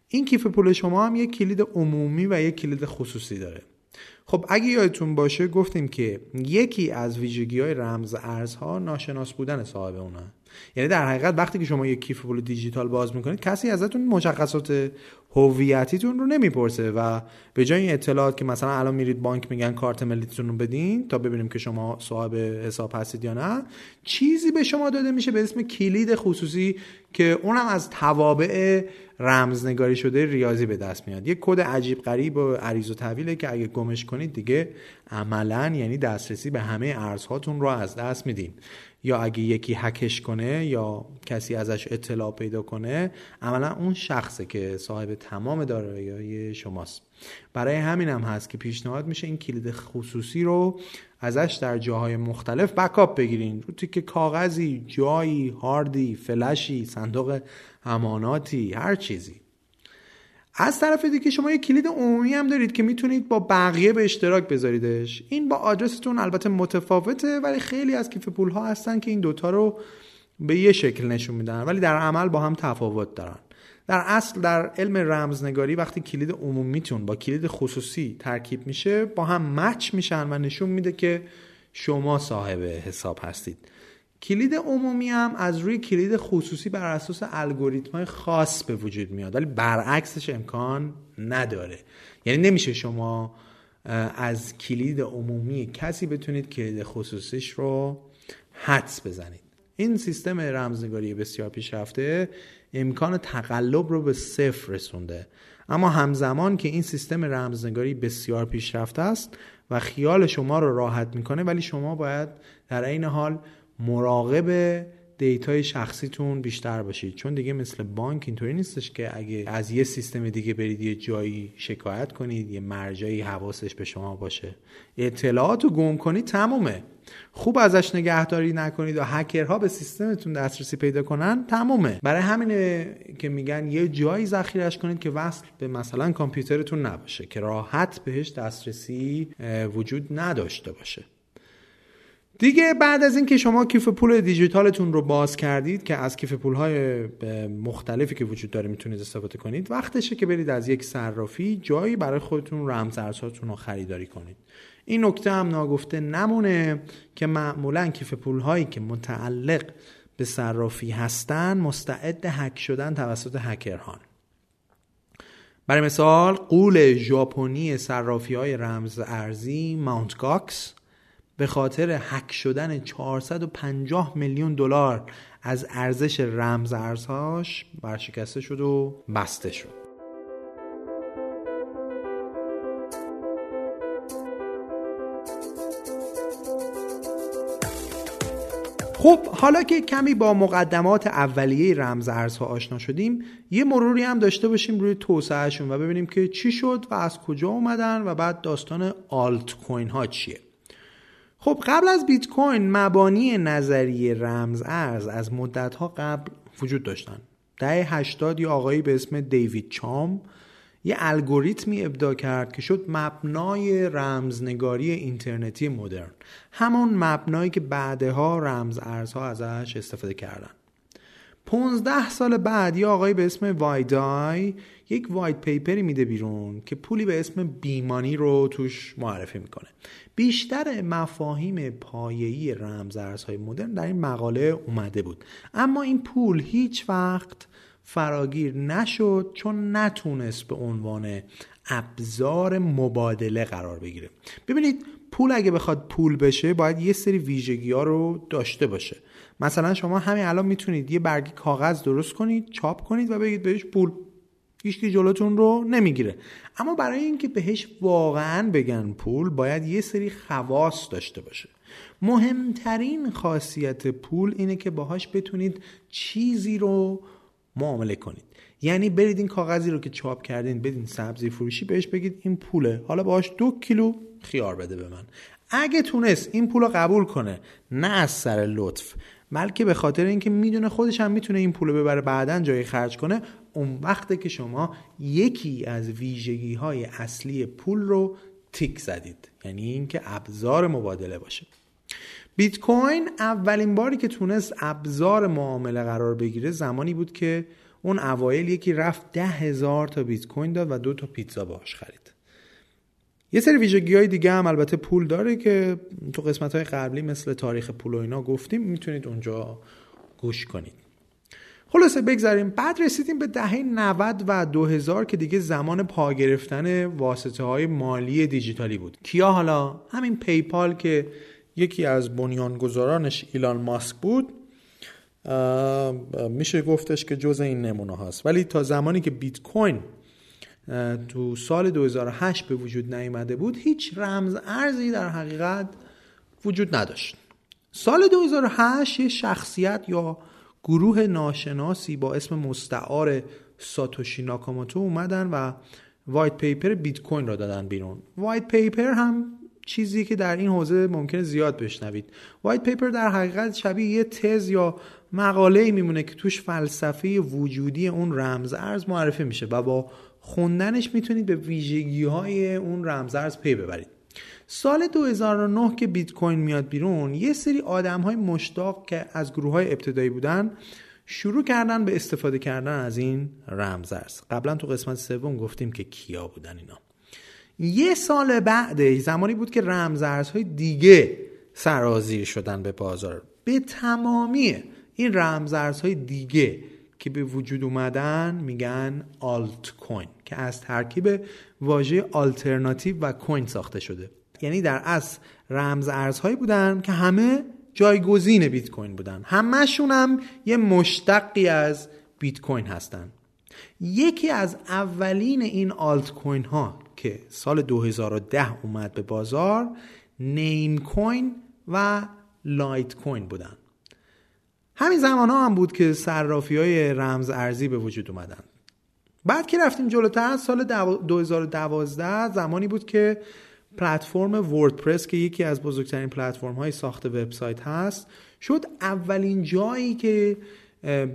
این کیف پول شما هم یک کلید عمومی و یک کلید خصوصی داره. خب اگه یادتون باشه گفتیم که یکی از ویژگی‌های رمز ارزها ناشناس بودن صاحب اونه. یعنی در حقیقت وقتی که شما یک کیف پول دیجیتال باز میکنید کسی ازتون مشخصات هویتیتون رو نمیپرسه و به جای این اطلاعات که مثلا الان میرید بانک میگن کارت ملیتون رو بدین تا ببینیم که شما صاحب حساب هستید یا نه، چیزی به شما داده میشه به اسم کلید خصوصی که اونم از توابع رمزنگاری شده ریاضی به دست میاد. یک کد عجیب غریب و عریض و طویله که اگه گمش کنید دیگه عملاً یعنی دسترسی به همه ارزهاتون رو از دست میدین، یا اگه یکی هکش کنه یا کسی ازش اطلاع پیدا کنه عملاً اون شخصه که صاحب تمام دارایی شماست. برای همین هم هست که پیشنهاد میشه این کلید خصوصی رو ازش در جاهای مختلف بکاپ بگیرین، رو تیکه کاغذی، جایی، هاردی، فلشی، صندوق اماناتی، هر چیزی. از طرف دیگه شما یک کلید عمومی هم دارید که میتونید با بقیه به اشتراک بذاریدش. این با آدرستون البته متفاوته، ولی خیلی از کیف پول ها هستن که این دوتا رو به یه شکل نشون میدن ولی در عمل با هم تفاوت دارن. در اصل در علم رمزنگاری وقتی کلید عمومیتون با کلید خصوصی ترکیب میشه با هم مچ میشن و نشون میده که شما صاحب حساب هستید. کلید عمومی هم از روی کلید خصوصی بر اساس الگوریتم‌های خاص به وجود میاد، ولی برعکسش امکان نداره. یعنی نمیشه شما از کلید عمومی کسی بتونید کلید خصوصیش رو حدس بزنید. این سیستم رمزنگاری بسیار پیشرفته امکان تقلب رو به صفر رسونده، اما همزمان که این سیستم رمزنگاری بسیار پیشرفته است و خیال شما رو راحت میکنه، ولی شما باید در این حال مراقب دیتای شخصیتون بیشتر باشید، چون دیگه مثل بانک اینطوری نیستش که اگه از یه سیستم دیگه برید یه جایی شکایت کنید یه مرجعی حواسش به شما باشه. اطلاعاتو گم کنید تمومه. خوب ازش نگهداری نکنید و هکرها به سیستمتون دسترسی پیدا کنن تمومه. برای همینه که میگن یه جایی ذخیرهش کنید که وصل به مثلا کامپیوترتون نباشه که راحت بهش دسترسی وجود نداشته باشه. دیگه بعد از اینکه شما کیف پول دیجیتالتون رو باز کردید که از کیف پول‌های مختلفی که وجود داره میتونید استفاده کنید، وقتشه که برید از یک صرافی جایی برای خودتون رمزارزهاتون رو خریداری کنید. این نکته هم ناگفته نمونه که معمولاً کیف پول‌هایی که متعلق به صرافی هستن مستعد هک شدن توسط هکرهان. برای مثال غول ژاپنی صرافی‌های رمز ارزی مانتگاکس به خاطر هک شدن 450 میلیون دلار از ارزش رمزارزهاش برشکسته شد و بسته شد. خب حالا که کمی با مقدمات اولیه رمزارزها آشنا شدیم، یه مروری هم داشته باشیم روی توسعهشون و ببینیم که چی شد و از کجا اومدن و بعد داستان آلت کوین ها چیه. خب قبل از بیت کوین مبانی نظریه رمز ارز از مدت‌ها قبل وجود داشتن. دهه 80 یه آقایی به اسم دیوید چام یه الگوریتمی ابداع کرد که شد مبنای رمزنگاری اینترنتی مدرن، همون مبنایی که بعدها رمز ارزها ازش استفاده کردن. 15 سال بعد یه آقایی به اسم وایدای یک وایت پیپری میده بیرون که پولی به اسم بیمانی رو توش معرفی میکنه. بیشتر مفاهیم پایه‌ای رمزارزهای مدرن در این مقاله اومده بود، اما این پول هیچ وقت فراگیر نشد چون نتونست به عنوان ابزار مبادله قرار بگیره. ببینید پول اگه بخواد پول بشه باید یه سری ویژگی‌ها رو داشته باشه. مثلا شما همین الان میتونید یه برگی کاغذ درست کنید، چاپ کنید و بگید بهش پول، هیچکی جلوتون رو نمیگیره. اما برای اینکه بهش واقعاً بگن پول باید یه سری خواص داشته باشه. مهمترین خاصیت پول اینه که باهاش بتونید چیزی رو معامله کنید. یعنی برید این کاغذی رو که چاپ کردین بدین سبزی فروشی، بهش بگید این پوله، حالا باهاش 2 کیلو خیار بده به من. اگه تونست این پول رو قبول کنه، نه از سر لطف بلکه به خاطر اینکه میدونه خودش هم میتونه این پول رو ببره بعدن جای خرج کنه، اون وقته که شما یکی از ویژگی‌های اصلی پول رو تیک زدید، یعنی اینکه ابزار مبادله باشه. بیت کوین اولین باری که تونست ابزار معامله قرار بگیره زمانی بود که اون اوایل یکی رفت 10,000 تا بیت کوین داد و 2 تا پیتزا باهاش خرید. یه سری ویژگی‌های دیگه هم البته پول داره که تو قسمت‌های قبلی مثل تاریخ پول و اینا گفتیم، میتونید اونجا گوش کنید. خلاصه بگذاریم. بعد رسیدیم به دهه 90 و 2000 که دیگه زمان پا گرفتن واسطه‌های مالی دیجیتالی بود. کیا حالا؟ همین پیپال که یکی از بنیانگذارانش ایلان ماسک بود میشه گفتش که جزء این نمونه هاست. ولی تا زمانی که بیت کوین تو سال 2008 به وجود نیامده بود هیچ رمز ارزی در حقیقت وجود نداشت. سال 2008 یه شخصیت یا گروه ناشناسی با اسم مستعار ساتوشی ناکاموتو اومدن و وایت پیپر بیت کوین را دادن بیرون. وایت پیپر هم چیزی که در این حوزه ممکنه زیاد بشنوید. وایت پیپر در حقیقت شبیه یه تز یا مقاله‌ای میمونه که توش فلسفه وجودی اون رمز ارز معرفی میشه و با خوندنش میتونید به ویژگی‌های اون رمز ارز پی ببرید. سال 2009 که بیت کوین میاد بیرون، یه سری آدم‌های مشتاق که از گروه‌های ابتدایی بودن شروع کردن به استفاده کردن از این رمز ارز. قبلا تو قسمت سوم گفتیم که کیا بودن اینا. یه سال بعدش زمانی بود که رمز ارزهای دیگه سرازیر شدن به بازار. به تمامی این رمز ارزهای دیگه که به وجود اومدن میگن آلت کوین، که از ترکیب واژه آلترناتیو و کوین ساخته شده. یعنی در اصل رمز ارزهایی بودن که همه جایگزین بیت کوین بودن، همشون هم یه مشتقی از بیت کوین هستن. یکی از اولین این آلت کوین ها که سال 2010 اومد به بازار، نیم کوین و لایت کوین بودن. همین زمان ها هم بود که صرافی های رمز ارزی به وجود اومدن. بعد که رفتیم جلوتر، سال 2012 زمانی بود که پلتفرم وردپرس که یکی از بزرگترین پلتفرم های ساخت وبسایت هست، شد اولین جایی که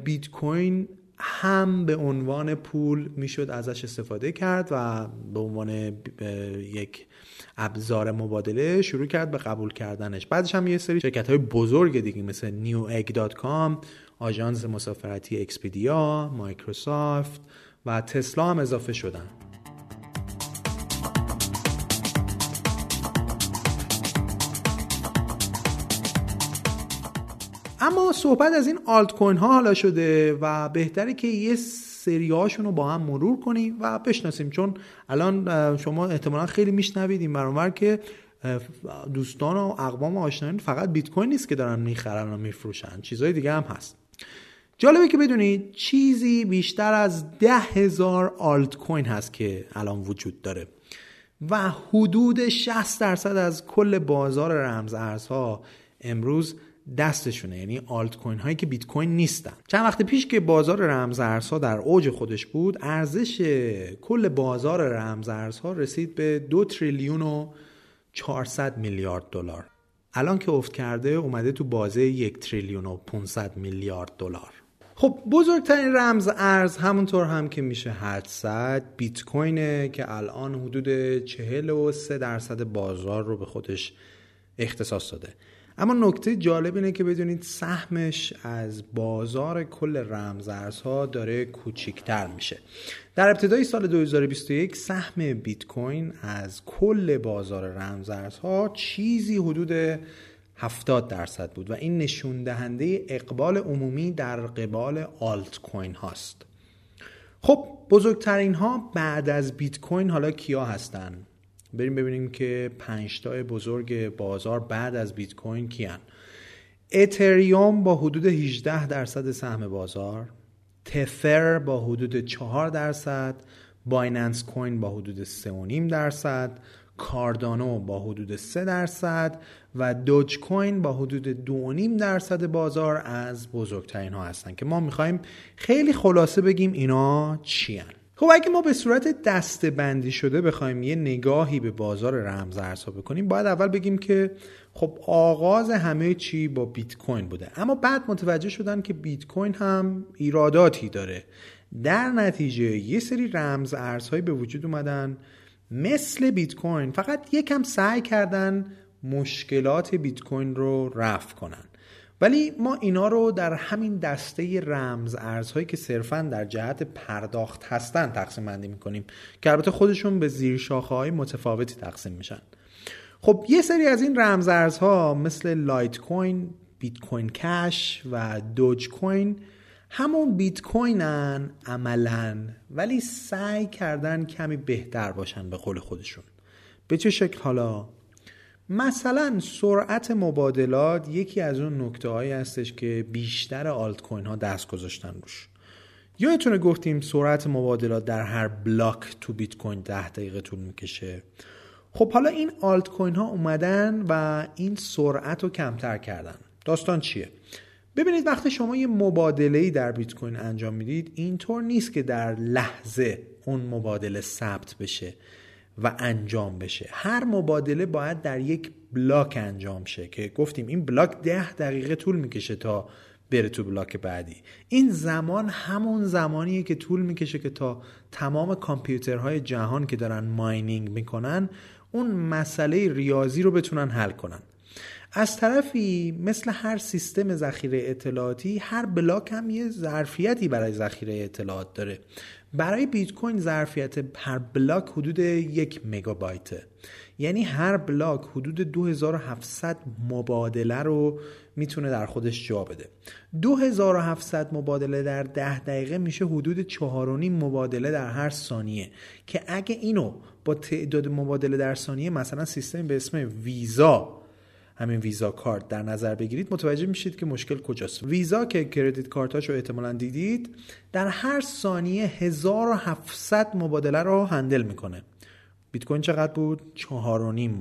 بیت کوین هم به عنوان پول میشد ازش استفاده کرد و به عنوان یک ابزار مبادله شروع کرد به قبول کردنش. بعدش هم یه سری شرکت های بزرگ دیگه مثل نیو اگ دات کام، آژانس مسافرتی اکسپیدیا، مایکروسافت و تسلا هم اضافه شدن. اما صحبت از این آلت کوین ها حالا شده و بهتره که یه سری هاشون رو با هم مرور کنیم و بشناسیم، چون الان شما احتمالا خیلی میشنوید این برانور که دوستان و اقوام آشنایان فقط بیت کوین نیست که دارن میخرن و میفروشن، چیزهای دیگه هم هست. جالبه که بدونید چیزی بیشتر از 10,000 آلت کوین هست که الان وجود داره و حدود 60% از کل بازار رمز ارزها امروز دستشونه، یعنی آلت کوین هایی که بیت کوین نیستن. چند وقت پیش که بازار رمز ارزها در اوج خودش بود، ارزش کل بازار رمز ارزها رسید به 2,400,000,000,000 دلار. الان که افت کرده اومده تو بازه 1,500,000,000,000 دلار. خب بزرگترین رمز ارز همونطور هم که میشه حدس زد بیت کوینه که الان حدود 43% بازار رو به خودش اختصاص داده. اما نکته جالب اینه که بدونید سهمش از بازار کل رمزارزها داره کوچیک‌تر میشه. در ابتدای سال 2021 سهم بیت کوین از کل بازار رمزارزها چیزی حدود 70% بود و این نشون دهنده اقبال عمومی در قبال آلت کوین هاست. خب بزرگترین ها بعد از بیت کوین حالا کیا هستن؟ بریم ببینیم که 5 تا بزرگ بازار بعد از بیت کوین کیان؟ اتریوم با حدود 18% سهم بازار، تتر با حدود 4%، بایننس کوین با حدود 3.5%، کاردانو با حدود 3% و دوج کوین با حدود 2.5% بازار از بزرگترین ها هستن که ما میخوایم خیلی خلاصه بگیم اینا چیان. خب اگه ما به صورت دسته‌بندی شده بخوایم یه نگاهی به بازار رمزارزها بکنیم، باید اول بگیم که خب آغاز همه چی با بیت کوین بوده، اما بعد متوجه شدن که بیت کوین هم ایراداتی داره. در نتیجه یه سری رمزارزهایی به وجود اومدن مثل بیت کوین، فقط یکم سعی کردن مشکلات بیت کوین رو رفع کنن. ولی ما اینا رو در همین دسته رمز ارزهایی که صرفاً در جهت پرداخت هستن تقسیم بندی می‌کنیم که البته خودشون به زیر شاخه‌های متفاوتی تقسیم میشن. خب یه سری از این رمز ارزها مثل لایت کوین، بیت کوین کش و دوج کوین همون بیت کوینن عملاً، ولی سعی کردن کمی بهتر باشن به قول خودشون. به چه شکل حالا؟ مثلا سرعت مبادلات یکی از اون نکته‌هایی هستش که بیشتر آلت کوین ها دست گذاشتن روش. یادتونه گفتیم سرعت مبادلات در هر بلاک تو بیت کوین 10 دقیقه طول میکشه. خب حالا این آلت کوین ها اومدن و این سرعت رو کمتر کردن. داستان چیه؟ ببینید وقتی شما یه مبادله‌ای در بیت کوین انجام میدید، اینطور نیست که در لحظه اون مبادله ثبت بشه و انجام بشه. هر مبادله باید در یک بلاک انجام شه که گفتیم این بلاک 10 دقیقه طول میکشه تا بره تو بلاک بعدی. این زمان همون زمانیه که طول میکشه که تا تمام کامپیوترهای جهان که دارن ماینینگ میکنن اون مسئله ریاضی رو بتونن حل کنن. از طرفی مثل هر سیستم ذخیره اطلاعاتی، هر بلاک هم یه ظرفیتی برای ذخیره اطلاعات داره. برای بیت کوین ظرفیت هر بلاک حدود 1 مگابایته، یعنی هر بلاک حدود 2700 مبادله رو میتونه در خودش جا بده. 2700 مبادله در 10 دقیقه میشه حدود 4.5 مبادله در هر ثانیه، که اگه اینو با تعداد مبادله در ثانیه مثلا سیستمی به اسم ویزا، همین ویزا کارت در نظر بگیرید، متوجه میشید که مشکل کجاست. ویزا که کردیت کارتاشو احتمالاً دیدید، در هر ثانیه 1700 مبادله رو هندل میکنه. بیت کوین چقدر بود؟ 4.5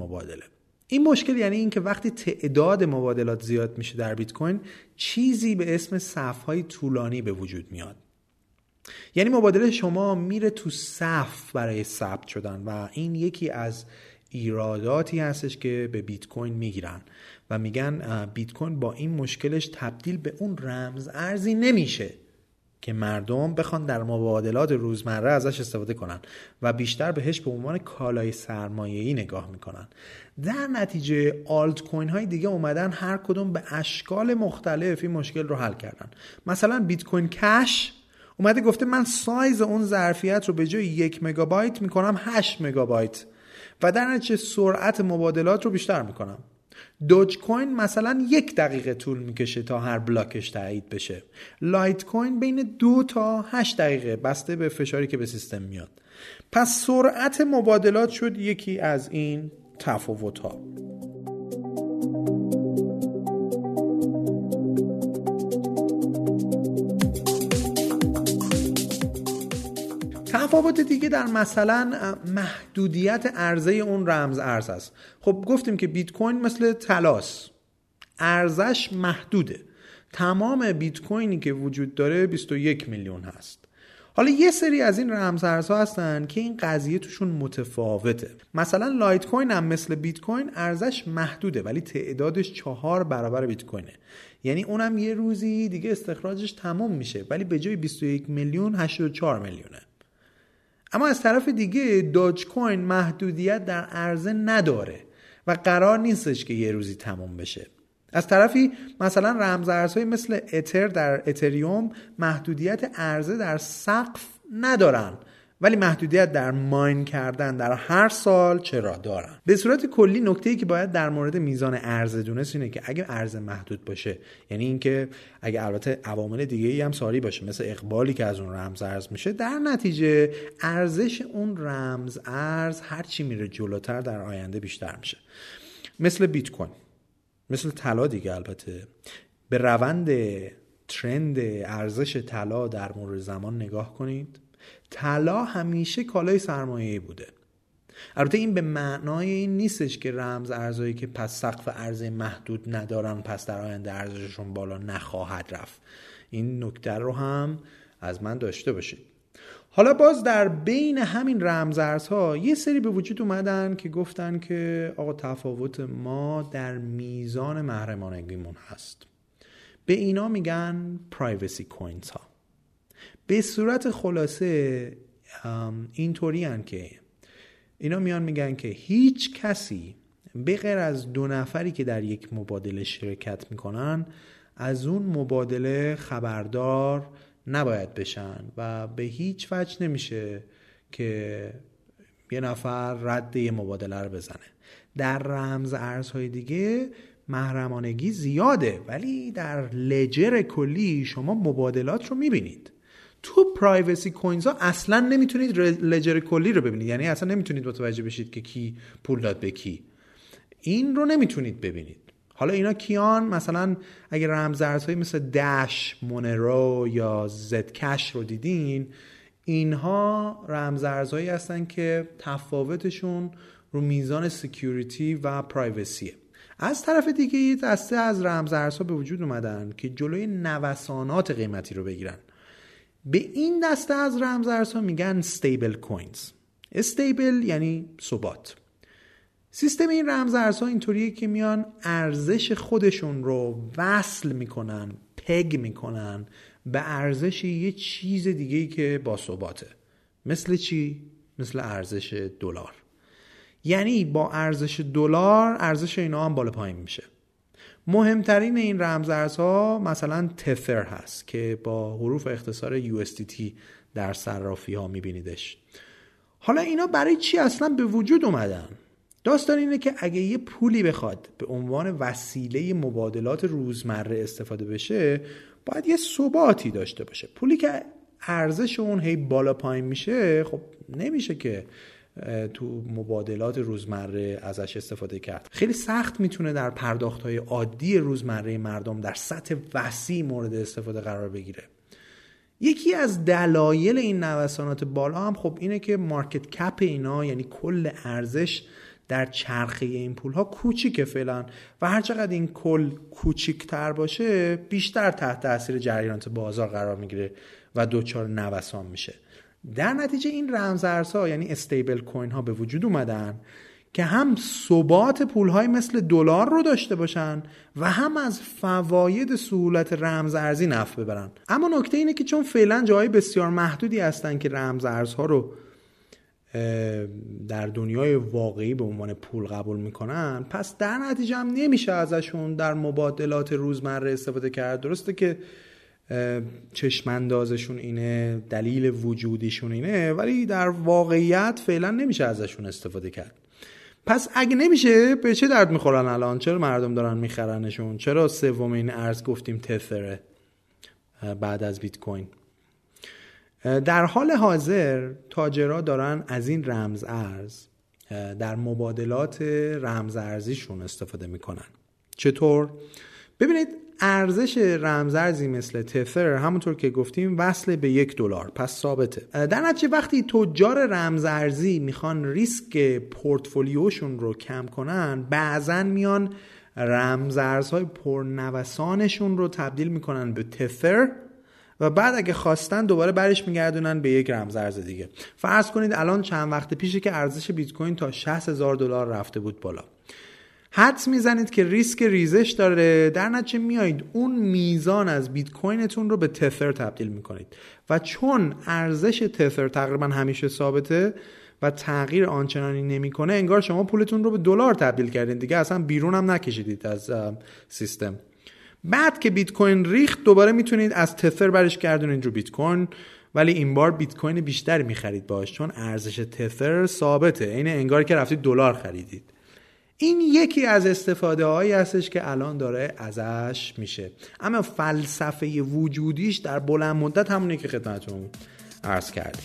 مبادله. این مشکل یعنی این که وقتی تعداد مبادلات زیاد میشه در بیت کوین، چیزی به اسم صف‌های طولانی به وجود میاد. یعنی مبادله شما میره تو صف برای ثبت شدن و این یکی از ایراداتی هستش که به بیت کوین میگیرن و میگن بیت کوین با این مشکلش تبدیل به اون رمز ارزی نمیشه که مردم بخوان در مبادلات روزمره ازش استفاده کنن و بیشتر بهش به عنوان کالای سرمایه‌ای نگاه میکنن. در نتیجه آلت کوین های دیگه اومدن هر کدوم به اشکال مختلف این مشکل رو حل کردن. مثلا بیت کوین کش اومده گفته من سایز اون ظرفیت رو به جای 1 مگابایت میکنم 8 مگابایت و در نتیجه سرعت مبادلات رو بیشتر میکنم. دوج کوین مثلا 1 دقیقه طول میکشه تا هر بلاکش تایید بشه. لایت کوین بین 2 تا 8 دقیقه بسته به فشاری که به سیستم میاد. پس سرعت مبادلات شد یکی از این تفاوت‌ها. تفاوت دیگه در مثلا محدودیت عرضه اون رمز ارز است. خب گفتیم که بیت کوین مثل طلاست، ارزش محدوده. تمام بیت کوینی که وجود داره 21 میلیون هست. حالا یه سری از این رمز ارزها هستن که این قضیه توشون متفاوته. مثلا لایت کوین هم مثل بیت کوین ارزش محدوده ولی تعدادش 4 برابر بیت کوینه، یعنی اونم یه روزی دیگه استخراجش تمام میشه ولی به جای 21 میلیون 84 میلیونه. اما از طرف دیگه دوج کوین محدودیت در عرضه نداره و قرار نیستش که یه روزی تموم بشه. از طرفی مثلا رمز ارزهای مثل اتر در اتریوم محدودیت عرضه در سقف ندارن ولی محدودیت در ماین کردن در هر سال چرا دارن. به صورت کلی نکته‌ای که باید در مورد میزان عرضه دونست اینه که اگه عرضه محدود باشه، یعنی اینکه اگه البته عوامل دیگه‌ای هم ساری باشه مثل اقبالی که از اون رمز ارز میشه، در نتیجه ارزش اون رمز ارز هر چی میره جلوتر در آینده بیشتر میشه. مثل بیت کوین، مثل طلا دیگه. البته به روند ترند ارزش طلا در مرور زمان نگاه کنید، طلا همیشه کالای سرمایه‌ای بوده. البته این به معنای این نیستش که رمز ارزهایی که پس سقف عرضه محدود ندارن پس در آینده ارزششون بالا نخواهد رفت. این نکته رو هم از من داشته باشید. حالا باز در بین همین رمز ارزها یه سری به وجود اومدن که گفتن که آقا تفاوت ما در میزان محرمانگیمون هست. به اینا میگن پرایوسی کوینز ها. به صورت خلاصه اینطوری ان که اینا میان میگن که هیچ کسی به غیر از 2 نفری که در یک مبادله شرکت میکنن از اون مبادله خبردار نباید بشن و به هیچ وجه نمیشه که یه نفر رد یه مبادله رو بزنه. در رمز ارزهای دیگه محرمانگی زیاده ولی در لجر کلی شما مبادلات رو میبینید. تو پرایوسی کوینز ها اصلا نمیتونید لجر کلی رو ببینید، یعنی اصلا نمیتونید متوجه بشید که کی پول داد به کی، این رو نمیتونید ببینید. حالا اینا کیان؟ مثلا اگر رمزارزهایی مثل داش، مونرو یا زدکش رو دیدین، اینها رمزارزهایی هستن که تفاوتشون رو میزان سکیوریتی و پرایوسیه. از طرف دیگه یه دسته از رمزارزها به وجود اومدن که جلوی نوسانات قیمتی رو بگیرن. به این دسته از رمزارزها میگن استیبل کوینز. استیبل یعنی ثبات. سیستم این رمزارزها اینطوریه که میان ارزش خودشون رو وصل میکنن، پگ میکنن به ارزش یه چیز دیگه‌ای که با ثباته. مثل چی؟ مثل ارزش دلار. یعنی با ارزش دلار ارزش اینا هم بالا پایین میشه. مهمترین این رمزارزها مثلا تتر هست که با حروف اختصار USDT در صرافی ها میبینیدش. حالا اینا برای چی اصلا به وجود اومدن؟ داستان اینه که اگه یه پولی بخواد به عنوان وسیله مبادلات روزمره استفاده بشه، باید یه ثباتی داشته باشه. پولی که ارزش اون هی بالا پایین میشه، خب نمیشه که تو مبادلات روزمره ازش استفاده کرد. خیلی سخت میتونه در پرداخت‌های عادی روزمره مردم در سطح وسیع مورد استفاده قرار بگیره. یکی از دلایل این نوسانات بالا هم خب اینه که مارکت کپ اینا، یعنی کل ارزش در چرخه این پول‌ها، کوچیکه فعلا و هرچقدر این کل کوچیک‌تر باشه بیشتر تحت تاثیر جریانات بازار قرار میگیره و دوچار نوسان میشه. در نتیجه این رمزارزها یعنی استیبل کوین ها به وجود اومدن که هم ثبات پول های مثل دلار رو داشته باشن و هم از فواید سهولت رمزارزی نفع ببرن. اما نکته اینه که چون فعلا جای بسیار محدودی هستن که رمزارزها رو در دنیای واقعی به عنوان پول قبول میکنن، پس در نتیجه هم نمیشه ازشون در مبادلات روزمره استفاده کرد. درسته که چشمندازشون اینه، دلیل وجودیشون اینه، ولی در واقعیت فعلا نمیشه ازشون استفاده کرد. پس اگه نمیشه، به چه درد میخورن الان؟ چرا مردم دارن میخرنشون؟ چرا سومین ارز گفتیم تتره بعد از بیت کوین؟ در حال حاضر تاجرها دارن از این رمز ارز در مبادلات رمز ارزیشون استفاده میکنن. چطور؟ ببینید، ارزش رمزارزی مثل تتر همونطور که گفتیم وصل به $1، پس ثابته. در نتیجه وقتی تجار رمزارزی میخوان ریسک پورتفولیوشون رو کم کنن، بعضن میان رمزارزهای پرنوسانشون رو تبدیل میکنن به تتر و بعد اگه خواستن دوباره برش میگردونن به یک رمزارز دیگه. فرض کنید الان چند وقت پیشه که ارزش بیت کوین تا $60,000 رفته بود بالا. حدس میزنید که ریسک ریزش داره، در نتیجه میایید اون میزان از بیت کوینتون رو به تتر تبدیل میکنید و چون ارزش تتر تقریبا همیشه ثابته و تغییر آنچنانی نمیکنه، انگار شما پولتون رو به دلار تبدیل کردین دیگه، اصلا بیرون هم نکشیدید از سیستم. بعد که بیت کوین ریخت، دوباره میتونید از تتر برش گردونید رو بیت کوین، ولی این بار بیت کوین بیشتر میخرید باش چون ارزش تتر ثابته، عین انگار که رفتید دلار خریدید. این یکی از استفاده هایی هستش که الان داره ازش میشه، اما فلسفه وجودیش در بلند مدت همونه که خدمتتون عرض کردیم.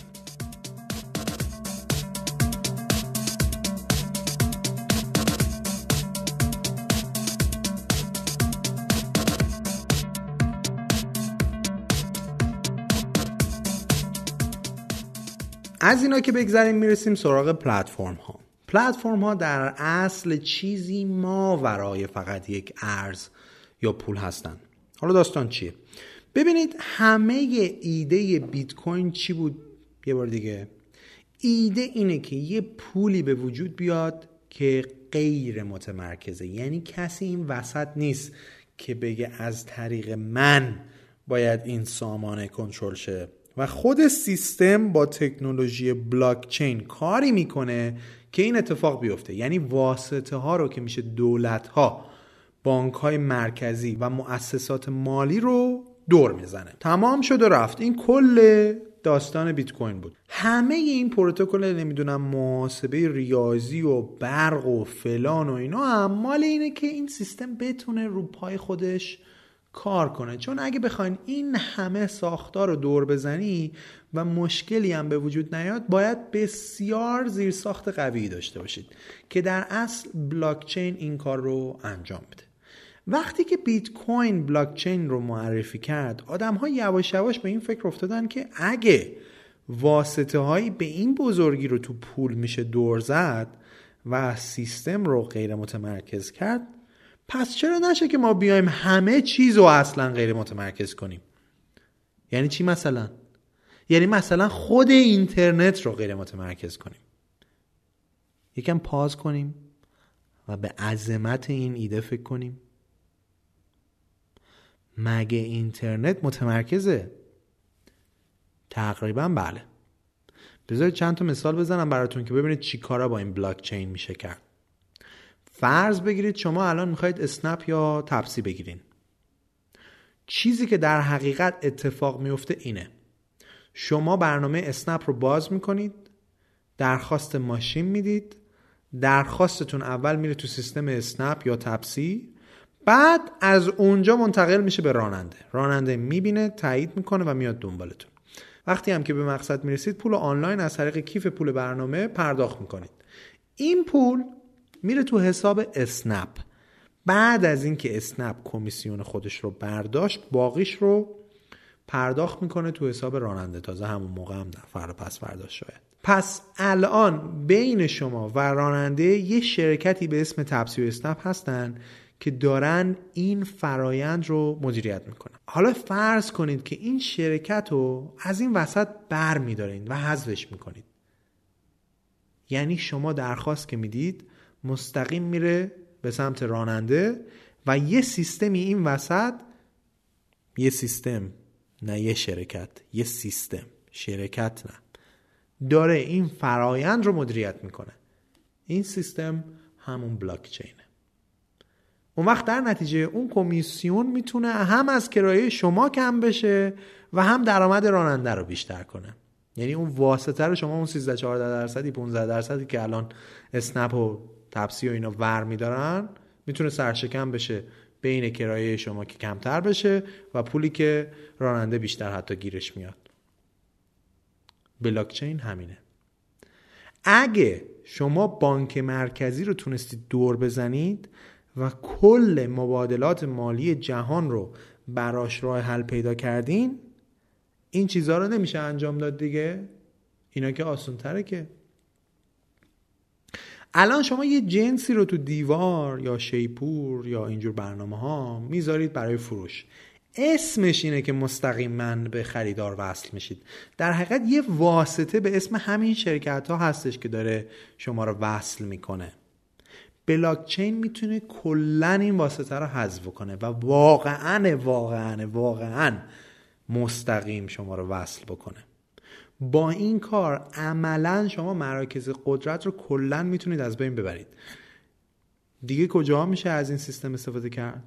از اینا که بگذریم میرسیم سراغ پلتفرم ها در اصل چیزی ماورای فقط یک ارز یا پول هستن. حالا داستان چیه؟ ببینید، همه ایده بیت کوین چی بود؟ یه بار دیگه، ایده اینه که یه پولی به وجود بیاد که غیر متمرکزه، یعنی کسی این وسط نیست که بگه از طریق من باید این سامانه کنترل شه و خود سیستم با تکنولوژی بلاکچین کاری میکنه که این اتفاق بیفته. یعنی واسطه ها رو که میشه دولت ها، بانک های مرکزی و مؤسسات مالی رو دور میزنه. تمام شد و رفت. این کل داستان بیت کوین بود. همه این پروتکل نمیدونم محاسبه ریاضی و برق و فلان و اینا هم مال اینه که این سیستم بتونه رو پای خودش کار کنه، چون اگه بخواین این همه ساختار رو دور بزنی و مشکلی هم به وجود نیاد، باید بسیار زیرساخت قوی داشته باشید که در اصل بلاکچین این کار رو انجام بده. وقتی که بیت کوین بلاکچین رو معرفی کرد، آدم‌ها یواش یواش به این فکر افتادن که اگه واسطه هایی به این بزرگی رو تو پول میشه دور زد و سیستم رو غیر متمرکز کرد، پس چرا نشه که ما بیایم همه چیز رو اصلا غیر متمرکز کنیم؟ یعنی چی مثلا؟ یعنی مثلا خود اینترنت رو غیر متمرکز کنیم. یکم پاز کنیم و به عظمت این ایده فکر کنیم. مگه اینترنت متمرکزه؟ تقریبا بله. بذارید چند تا مثال بزنم براتون که ببینید چی کارا با این بلاکچین میشه کرد. فرض بگیرید شما الان میخواید اسنپ یا تپسی بگیرین. چیزی که در حقیقت اتفاق میفته اینه: شما برنامه اسنپ رو باز میکنید، درخواست ماشین میدید، درخواستتون اول میره تو سیستم اسنپ یا تپسی، بعد از اونجا منتقل میشه به راننده. راننده میبینه، تایید میکنه و میاد دنبالتون. وقتی هم که به مقصد میرسید، پول آنلاین از طریق کیف پول برنامه پرداخت میکنید. این پول میره تو حساب اسنپ. بعد از اینکه اسنپ کمیسیون خودش رو برداشت، باقیش رو پرداخت میکنه تو حساب راننده. تازه همون موقع هم فردا پس فردا شاید. پس الان بین شما و راننده یه شرکتی به اسم تپسی و اسنپ هستن که دارن این فرایند رو مدیریت میکنن. حالا فرض کنید که این شرکت رو از این وسط بر میدارین و حذفش میکنید. یعنی شما درخواست که میدید مستقیم میره به سمت راننده و یه سیستمی این وسط، یه سیستم، نه یه شرکت، یه سیستم، شرکت نه، داره این فرایند رو مدیریت میکنه. این سیستم همون بلاکچینه. اون وقت در نتیجه اون کمیسیون میتونه هم از کرایه شما کم بشه و هم درآمد راننده رو بیشتر کنه. یعنی اون واسطه رو شما اون 13-14% 15% که الان اسنپ و تپسی و اینا ور میدارن میتونه سرشکم بشه بین کرایه شما که کمتر بشه و پولی که راننده بیشتر حتی گیرش میاد. بلاکچین همینه. اگه شما بانک مرکزی رو تونستید دور بزنید و کل مبادلات مالی جهان رو براش راه حل پیدا کردین، این چیزها رو نمیشه انجام داد دیگه. اینا که آسان تره. که الان شما یه جنسی رو تو دیوار یا شیپور یا اینجور برنامه ها میذارید برای فروش، اسمش اینه که مستقیما به خریدار وصل میشید. در حقیقت یه واسطه به اسم همین شرکت ها هستش که داره شما رو وصل میکنه. بلاکچین میتونه کلن این واسطه رو حذف کنه و واقعا مستقیم شما رو وصل بکنه. با این کار عملا شما مراکز قدرت رو کلن میتونید از بین ببرید دیگه. کجا میشه از این سیستم استفاده کرد؟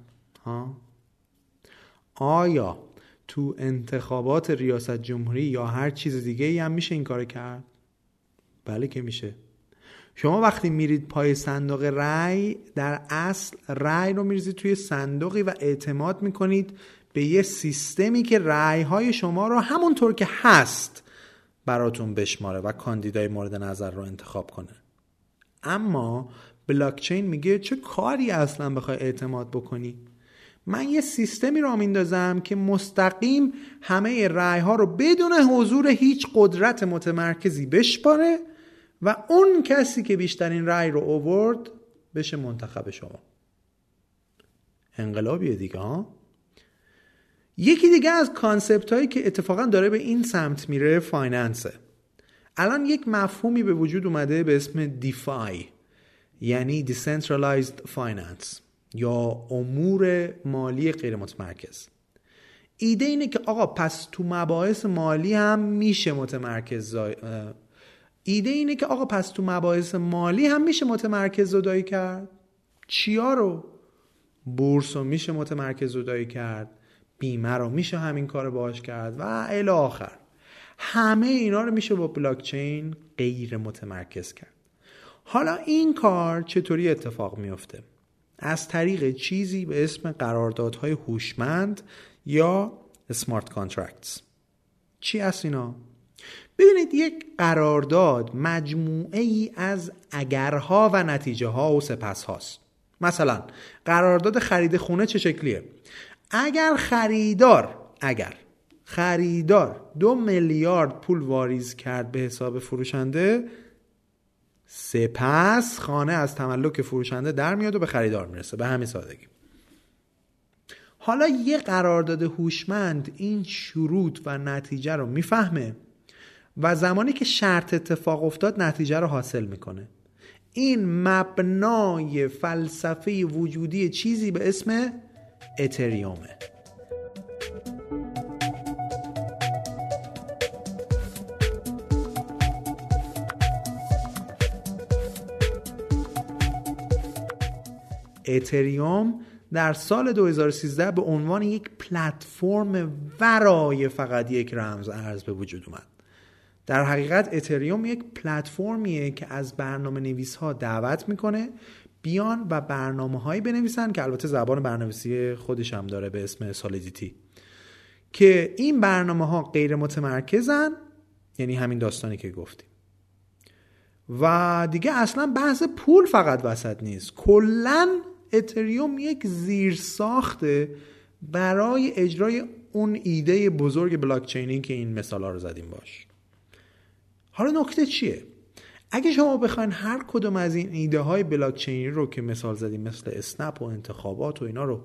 آیا تو انتخابات ریاست جمهوری یا هر چیز دیگه ای هم میشه این کار کرد؟ بله که میشه. شما وقتی میرید پای صندوق رای، در اصل رای رو میریزید توی صندوقی و اعتماد میکنید به یه سیستمی که رای های شما رو همونطور که هست براتون بشماره و کاندیدای مورد نظر رو انتخاب کنه. اما بلاکچین میگه چه کاری اصلا بخوای اعتماد بکنی؟ من یه سیستمی را میندازم که مستقیم همه رای ها رو بدون حضور هیچ قدرت متمرکزی بشماره و اون کسی که بیشترین رای رو آورد بشه منتخب شما. انقلابیه دیگه ها. یکی دیگه از کانسپت هایی که اتفاقا داره به این سمت میره فایننسه. الان یک مفهومی به وجود اومده به اسم دیفای، یعنی دیسنترالایزد فایننس یا امور مالی غیر متمرکز. ایده اینه که آقا پس تو مباحث مالی هم میشه متمرکز زدایی کرد. چیا رو؟ بورس رو میشه متمرکز زدایی کرد، بیمه رو میشه همین کار باهاش کرد و الی آخر. همه اینا رو میشه با بلاکچین غیر متمرکز کرد. حالا این کار چطوری اتفاق میفته؟ از طریق چیزی به اسم قراردادهای هوشمند یا اسمارت کانترکتس. چی هست اینا؟ ببینید، یک قرارداد مجموعه ای از اگرها و نتیجه ها و سپس هاست. مثلا قرارداد خرید خونه چه شکلیه؟ اگر خریدار 2 میلیارد پول واریز کرد به حساب فروشنده، سپس خانه از تملک فروشنده در میاد و به خریدار میرسه. به همین سادگی. حالا یه قرارداد هوشمند این شروط و نتیجه رو میفهمه و زمانی که شرط اتفاق افتاد نتیجه رو حاصل میکنه. این مبنای فلسفی وجودی چیزی به اسم اتریومه. اتریوم در سال 2013 به عنوان یک پلتفرم ورای فقط یک رمز ارز به وجود اومد. در حقیقت اتریوم یک پلتفرمیه که از برنامه‌نویس‌ها دعوت میکنه بیان و برنامه‌هایی بنویسن که البته زبان برنامه‌نویسی خودش هم داره به اسم سالیدیتی، که این برنامه‌ها غیر متمرکزن، یعنی همین داستانی که گفتیم، و دیگه اصلا بحث پول فقط وسط نیست. کلاً اتریوم یک زیرساخته برای اجرای اون ایده بزرگ بلاکچینی که این مثال‌ها رو زدیم باش. حالا نکته چیه؟ اگه شما بخواین هر کدوم از این ایده های بلاکچینی رو که مثال زدیم، مثل اسنپ و انتخابات و اینا رو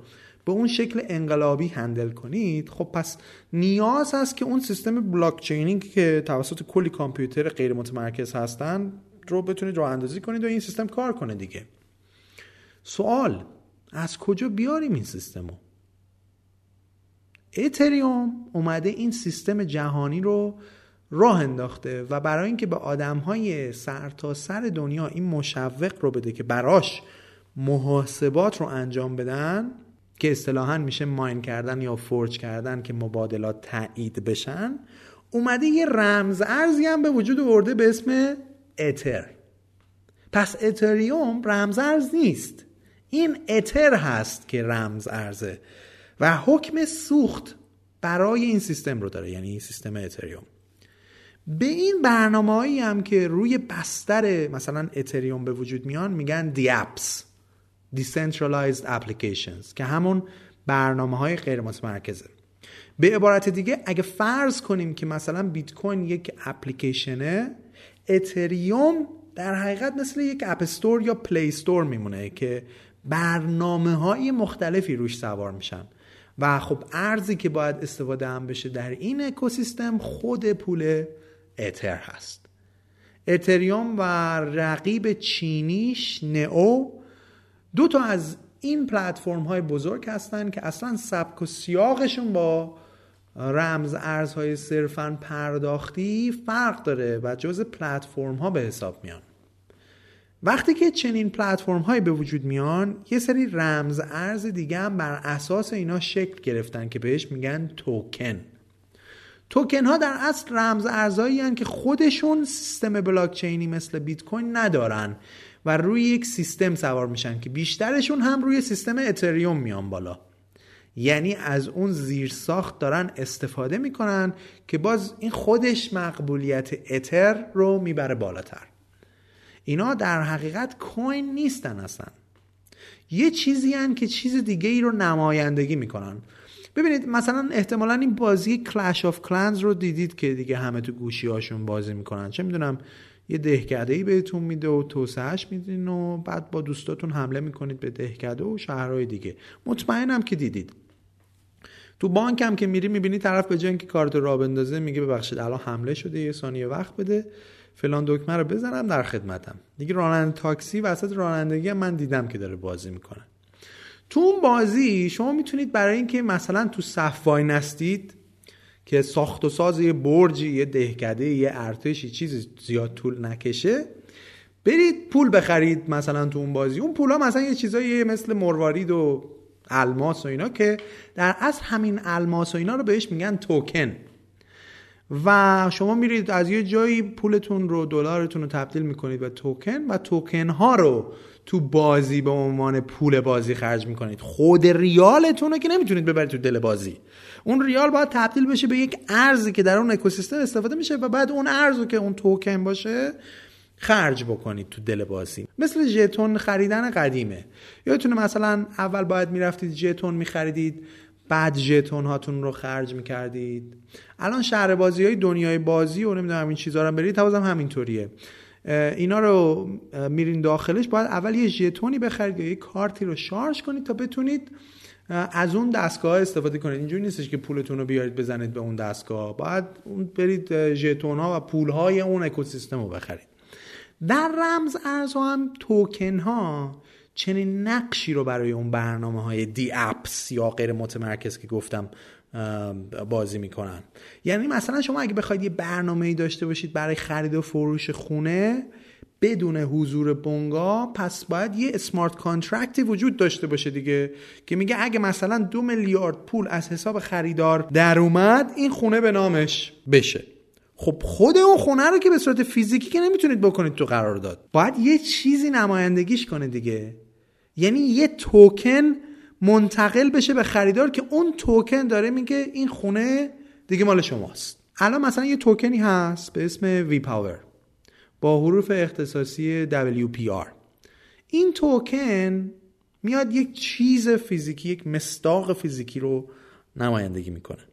به اون شکل انقلابی هندل کنید، خب پس نیاز هست که اون سیستم بلاکچینی که توسط کلی کامپیوتر غیر متمرکز هستن رو بتونید راه اندازی کنید و این سیستم کار کنه دیگه. سوال: از کجا بیاریم این سیستم رو؟ اتریوم اومده این سیستم جهانی رو راه انداخته و برای اینکه به آدم‌های سرتاسر دنیا این مشوق رو بده که براش محاسبات رو انجام بدن، که اصطلاحاً میشه ماین کردن یا فورج کردن، که مبادلات تایید بشن، اومده یه رمز ارزی هم به وجود آورده به اسم اتر. پس اتریوم رمز ارز نیست، این اتر هست که رمز ارزه و حکم سوخت برای این سیستم رو داره، یعنی سیستم اتریوم. به این برنامه‌هایی هم که روی بستر مثلا اتریوم به وجود میان میگن دی اپس، Decentralized Applications، که همون برنامه‌های غیر متمرکزه. به عبارت دیگه اگه فرض کنیم که مثلا بیت کوین یک اپلیکیشنه، اتریوم در حقیقت مثل یک اپ استور یا پلی استور میمونه که برنامه‌های مختلفی روش سوار میشن و خب ارزی که باید استفاده هم بشه در این اکوسیستم خود پول اتر هست. اتریوم و رقیب چینیش نئو دو تا از این پلتفرم های بزرگ هستن که اصلا سبک و سیاقشون با رمز ارزهای صرفاً پرداختی فرق داره و جز پلتفرم ها به حساب میان. وقتی که چنین پلتفرم های به وجود میان، یه سری رمز ارز دیگه هم بر اساس اینا شکل گرفتن که بهش میگن توکن. توکن ها در اصل رمز ارزایی هستن که خودشون سیستم بلاکچینی مثل بیت کوین ندارن و روی یک سیستم سوار میشن که بیشترشون هم روی سیستم اتریوم میان بالا، یعنی از اون زیرساخت دارن استفاده میکنن که باز این خودش مقبولیت اتر رو میبره بالاتر. اینا در حقیقت کوین نیستن، اصلا یه چیزی هن که چیز دیگه ای رو نمایندگی میکنن. ببینید مثلا احتمالا این بازی کلش آف کلنز رو دیدید که دیگه همه تو گوشی هاشون بازی میکنن، چه میدونم یه دهکده‌ای بهتون میده و توسعه‌اش میدین و بعد با دوستاتون حمله میکنید به دهکده و شهرهای دیگه. مطمئنم که دیدید. تو بانک هم که میری میبینی طرف به جای اینکه کارت رو بندازه میگه ببخشید الان حمله شده، یه ثانیه وقت بده فلان دکمه رو بزنم در خدمتم. دیگه راننده تاکسی وسط رانندگی هم من دیدم که داره بازی میکنه. تو اون بازی شما میتونید برای اینکه مثلا تو صف وای نستید که ساخت و ساز یه برجی، یه دهکده، یه ارتشی چیزی زیاد طول نکشه، برید پول بخرید مثلا تو اون بازی. اون پولا مثلا یه چیزایی مثل مروارید و الماس و اینا که در اصل همین الماس و اینا رو بهش میگن توکن. و شما میرید از یه جایی پولتون رو، دلارتون رو تبدیل میکنید به توکن و توکن ها رو تو بازی به عنوان پول بازی خرج میکنید. خود ریالتون رو که نمیتونید ببرید تو دل بازی. اون ریال باید تبدیل بشه به یک ارزی که در اون اکوسیستم استفاده میشه و بعد اون ارزو که اون توکن باشه خرج بکنید تو دل بازی. مثل ژتون خریدن قدیمه. یادتونه مثلا اول باید میرفتید ژتون میخریدید، بعد ژتون هاتون رو خرج میکردید. الان شهر بازی های دنیای بازی و نمیدونم این چیزا رو برید، تا بازم همینطوریه. اینا رو میرین داخلش، باید اول یه ژتونی بخرید یا یه کارتی رو شارژ کنید تا بتونید از اون دستگاه استفاده کنید. اینجوری نیستش که پولتون رو بیارید بزنید به اون دستگاه، باید برید ژتون ها و پول های اون اکوسیستم رو بخرید. در رمز ارزها هم توکن ها چنین نقشی رو برای اون برنامه های دی اپس یا غیر متمرکز که گفتم بازی میکنن. یعنی مثلا شما اگه بخواید یه برنامه‌ای داشته باشید برای خرید و فروش خونه بدون حضور بنگاه، پس باید یه اسمارت کانترکتی وجود داشته باشه دیگه، که میگه اگه مثلا 2 میلیارد پول از حساب خریدار در اومد این خونه به نامش بشه. خب خود اون خونه رو که به صورت فیزیکی که نمیتونید بکنید تو قرارداد، باید یه چیزی نمایندگیش کنه دیگه. یعنی یه توکن منتقل بشه به خریدار که اون توکن داره میگه این خونه دیگه مال شماست. الان مثلا یه توکنی هست به اسم وی پاور با حروف اختصاصی WPR. این توکن میاد یک چیز فیزیکی، یک مصداق فیزیکی رو نمایندگی میکنه.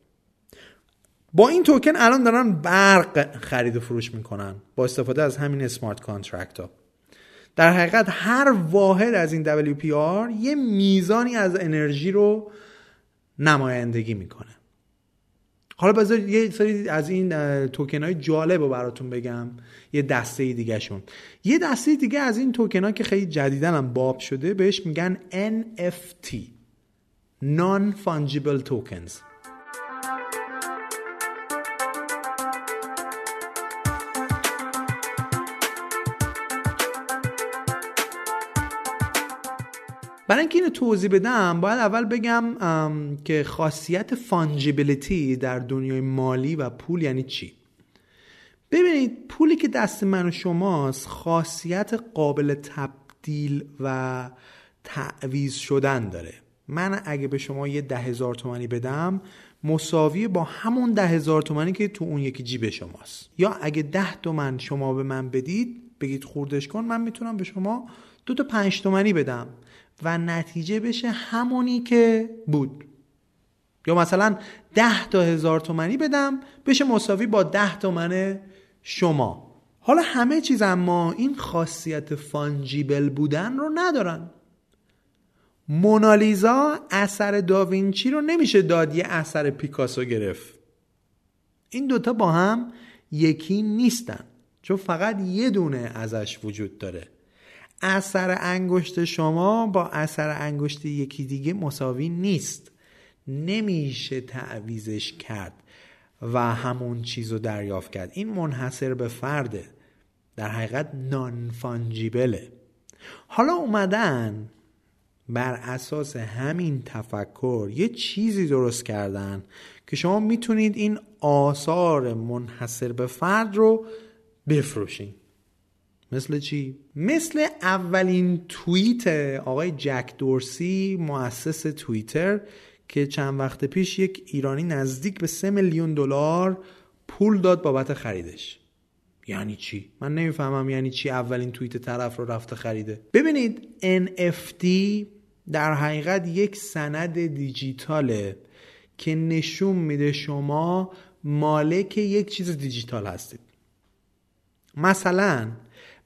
با این توکن الان دارن برق خرید و فروش میکنن با استفاده از همین اسمارت کانترکت ها. در حقیقت هر واحد از این WPR یه میزانی از انرژی رو نمایندگی میکنه. حالا بذارید یه سری از این توکن های جالب رو براتون بگم، یه دسته دیگه شون. یه دسته دیگه از این توکن ها که خیلی جدیدن هم باب شده بهش میگن NFT Non-Fungible Tokens. برای اینکه اینو توضیح بدم باید اول بگم که خاصیت فانجیبلیتی در دنیای مالی و پول یعنی چی. ببینید پولی که دست من و شماست خاصیت قابل تبدیل و تعویض شدن داره. من اگه به شما یه 10,000 تومانی بدم مساوی با همون 10,000 تومانی که تو اون یکی جیب شماست. یا اگه 10 تومن شما به من بدید بگید خوردش کن، من میتونم به شما 2 تا 5 تومانی بدم و نتیجه بشه همونی که بود. یا مثلا 10 تا 1,000 تومانی بدم بشه مساوی با 10 تومن شما. حالا همه چیز اما این خاصیت فانجیبل بودن رو ندارن. مونالیزا اثر داوینچی رو نمیشه داد یه اثر پیکاسو گرفت. این دوتا با هم یکی نیستن چون فقط یه دونه ازش وجود داره. اثر انگشت شما با اثر انگشت یکی دیگه مساوی نیست، نمیشه تعویضش کرد و همون چیز رو دریافت کرد. این منحصر به فرده، در حقیقت نان فانجیبله. حالا اومدن بر اساس همین تفکر یه چیزی درست کردن که شما میتونید این آثار منحصر به فرد رو بفروشین. مثل چی؟ مثل اولین توییت آقای جک دورسی مؤسس توییتر که چند وقت پیش یک ایرانی نزدیک به 3 میلیون دلار پول داد بابت خریدش. یعنی چی؟ من نمیفهمم یعنی چی اولین توییت طرف رو رفته خریده. ببینید NFT در حقیقت یک سند دیجیتاله که نشون میده شما مالک یک چیز دیجیتال هستید. مثلا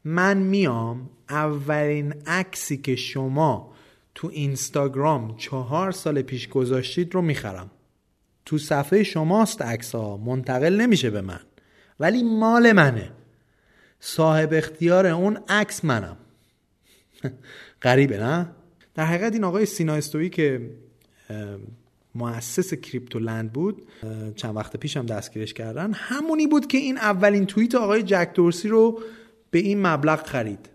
من میام اولین عکسی که شما تو اینستاگرام 4 سال پیش گذاشتید رو میخرم. تو صفحه شماست، عکس ها منتقل نمیشه به من ولی مال منه، صاحب اختیار اون عکس منم. غریبه نه؟ در حقیقت این آقای سینا استویی که مؤسس کریپتولند بود چند وقت پیش هم دستگیرش کردن، همونی بود که این اولین توییت آقای جک دورسی رو به این مبلغ خرید.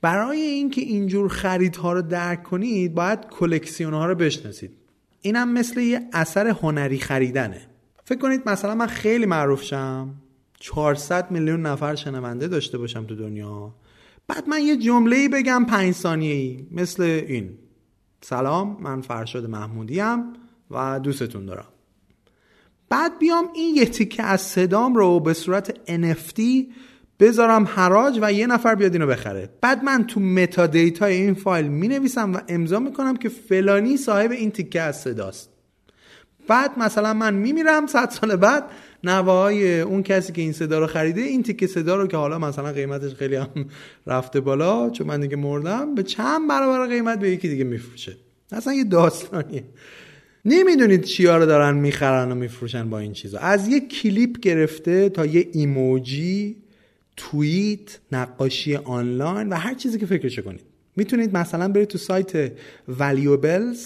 برای اینکه اینجور خریدها رو درک کنید باید کلکسیون‌ها رو بشناسید. اینم مثل یه اثر هنری خریدنه. فکر کنید مثلا من خیلی معروف شم، 400 میلیون نفر شنونده داشته باشم تو دنیا، بعد من یه جمله‌ای بگم 5 ثانیه‌ای مثل این: سلام من فرشاد محمودی ام و دوستتون دارم. بعد بیام این یه تیکه از صدام رو به صورت NFT بذارم حراج و یه نفر بیاد اینو بخره. بعد من تو متا دیتای این فایل می نویسم و امضا می کنم که فلانی صاحب این تیکه از صداست. بعد مثلا من میمیرم 100 سال بعد نوهای اون کسی که این صدا رو خریده این تیکه صدا رو که حالا مثلا قیمتش خیلی هم رفته بالا چون من دیگه مردم به چند برابر قیمت به یکی دیگه میفروشه. اصلا یه داستانیه، نمیدونید چیا رو دارن میخرن و میفروشن با این چیزا، از یه کلیپ گرفته تا یه ایموجی، توییت، نقاشی آنلاین و هر چیزی که فکرش کنید. میتونید مثلا برید تو سایت valuables،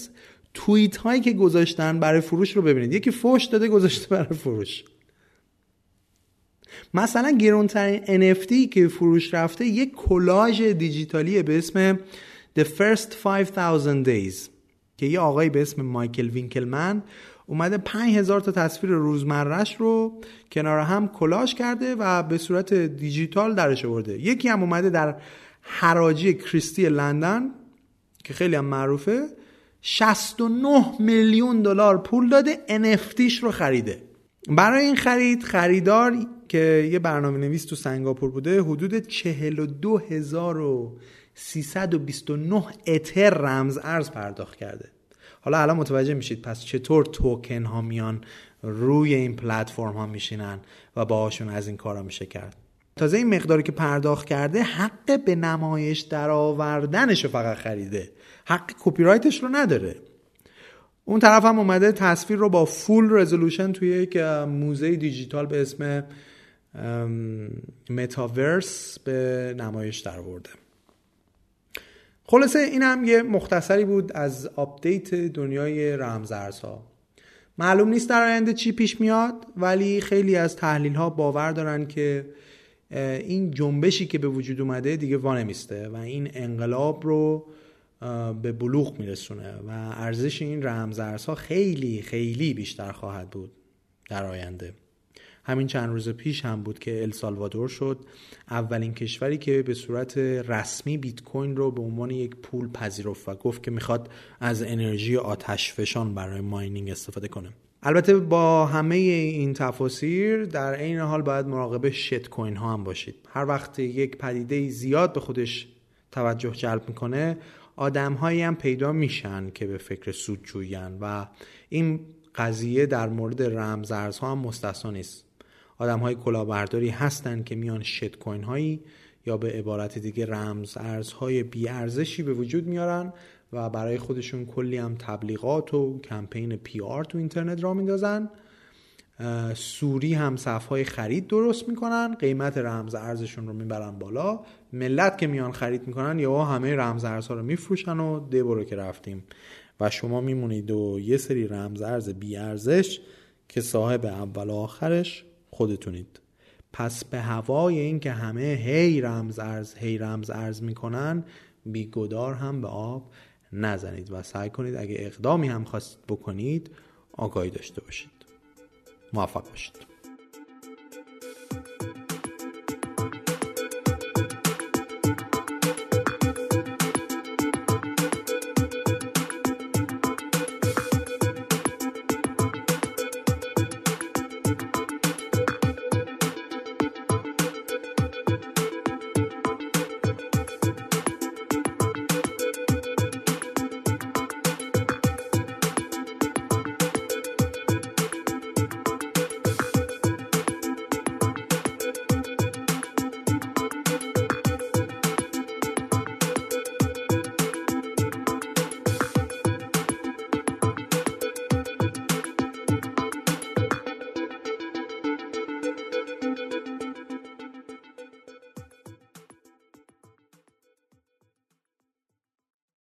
توییت هایی که گذاشتن برای فروش رو ببینید. یکی فوش داده گذاشته برای فروش، مثلا گرانترین NFT که فروش رفته یک کولاژ دیجیتالیه به اسم The First 5000 Days که یه آقایی به اسم مایکل وینکلمن اومده 5000 تا تصویر روزمرهش رو کنار هم کولاژ کرده و به صورت دیجیتال درش آورده. یکی هم اومده در حراجی کریستی لندن که خیلی هم معروفه 69 میلیون دلار پول داده NFTش رو خریده. برای این خرید خریدار که یه برنامه نویس تو سنگاپور بوده حدود 42329 اتر رمز ارز پرداخت کرده. حالا الان متوجه میشید پس چطور توکن ها میان روی این پلتفرم ها میشینن و باهاشون از این کارا میشه کرد. تازه این مقداری که پرداخت کرده حق به نمایش درآوردنشو فقط خریده، حق کپی رایتش رو نداره. اون طرف هم اومده تصویر رو با فول رزولوشن توی یک موزه دیجیتال به اسم متاورس به نمایش درآورده. خلاصه این هم یه مختصری بود از آپدیت دنیای رمزارزها. معلوم نیست در آینده چی پیش میاد، ولی خیلی از تحلیل‌ها باور دارن که این جنبشی که به وجود اومده دیگه وانمیسته و این انقلاب رو به بلوغ میرسونه و ارزش این رمزارزها خیلی خیلی بیشتر خواهد بود در آینده. همین چند روز پیش هم بود که السالوادور شد اولین کشوری که به صورت رسمی بیت کوین رو به عنوان یک پول پذیرفت و گفت که میخواد از انرژی آتشفشان برای ماینینگ استفاده کنه. البته با همه این تفاصیر در عین حال باید مراقب شیت کوین ها هم باشید. هر وقت یک پدیده زیاد به خودش توجه جلب میکنه آدم هایی هم پیدا میشن که به فکر سودجویی ان و این قضیه در مورد رمزارزها هم مستثنا نیست. آدم‌های کلاهبرداری هستن که میان شت کوین هایی یا به عبارت دیگه رمزارزهای بی ارزشی به وجود میارن و برای خودشون کلی هم تبلیغات و کمپین پی آر تو اینترنت راه میندازن. سوری هم صف‌های خرید درست میکنن، قیمت رمزارزشون رو میبرن بالا، ملت که میان خرید میکنن یا همه رمزارزها رو میفروشن و دبرو که رفتیم و شما میمونید و یه سری رمزارز بی ارزش که صاحب اول و آخرش خودتونید. پس به هوای این که همه هی رمز ارز میکنن بیگدار هم به آب نزنید و سعی کنید اگه اقدامی هم خواستید بکنید آگاهی داشته باشید. موفق باشید.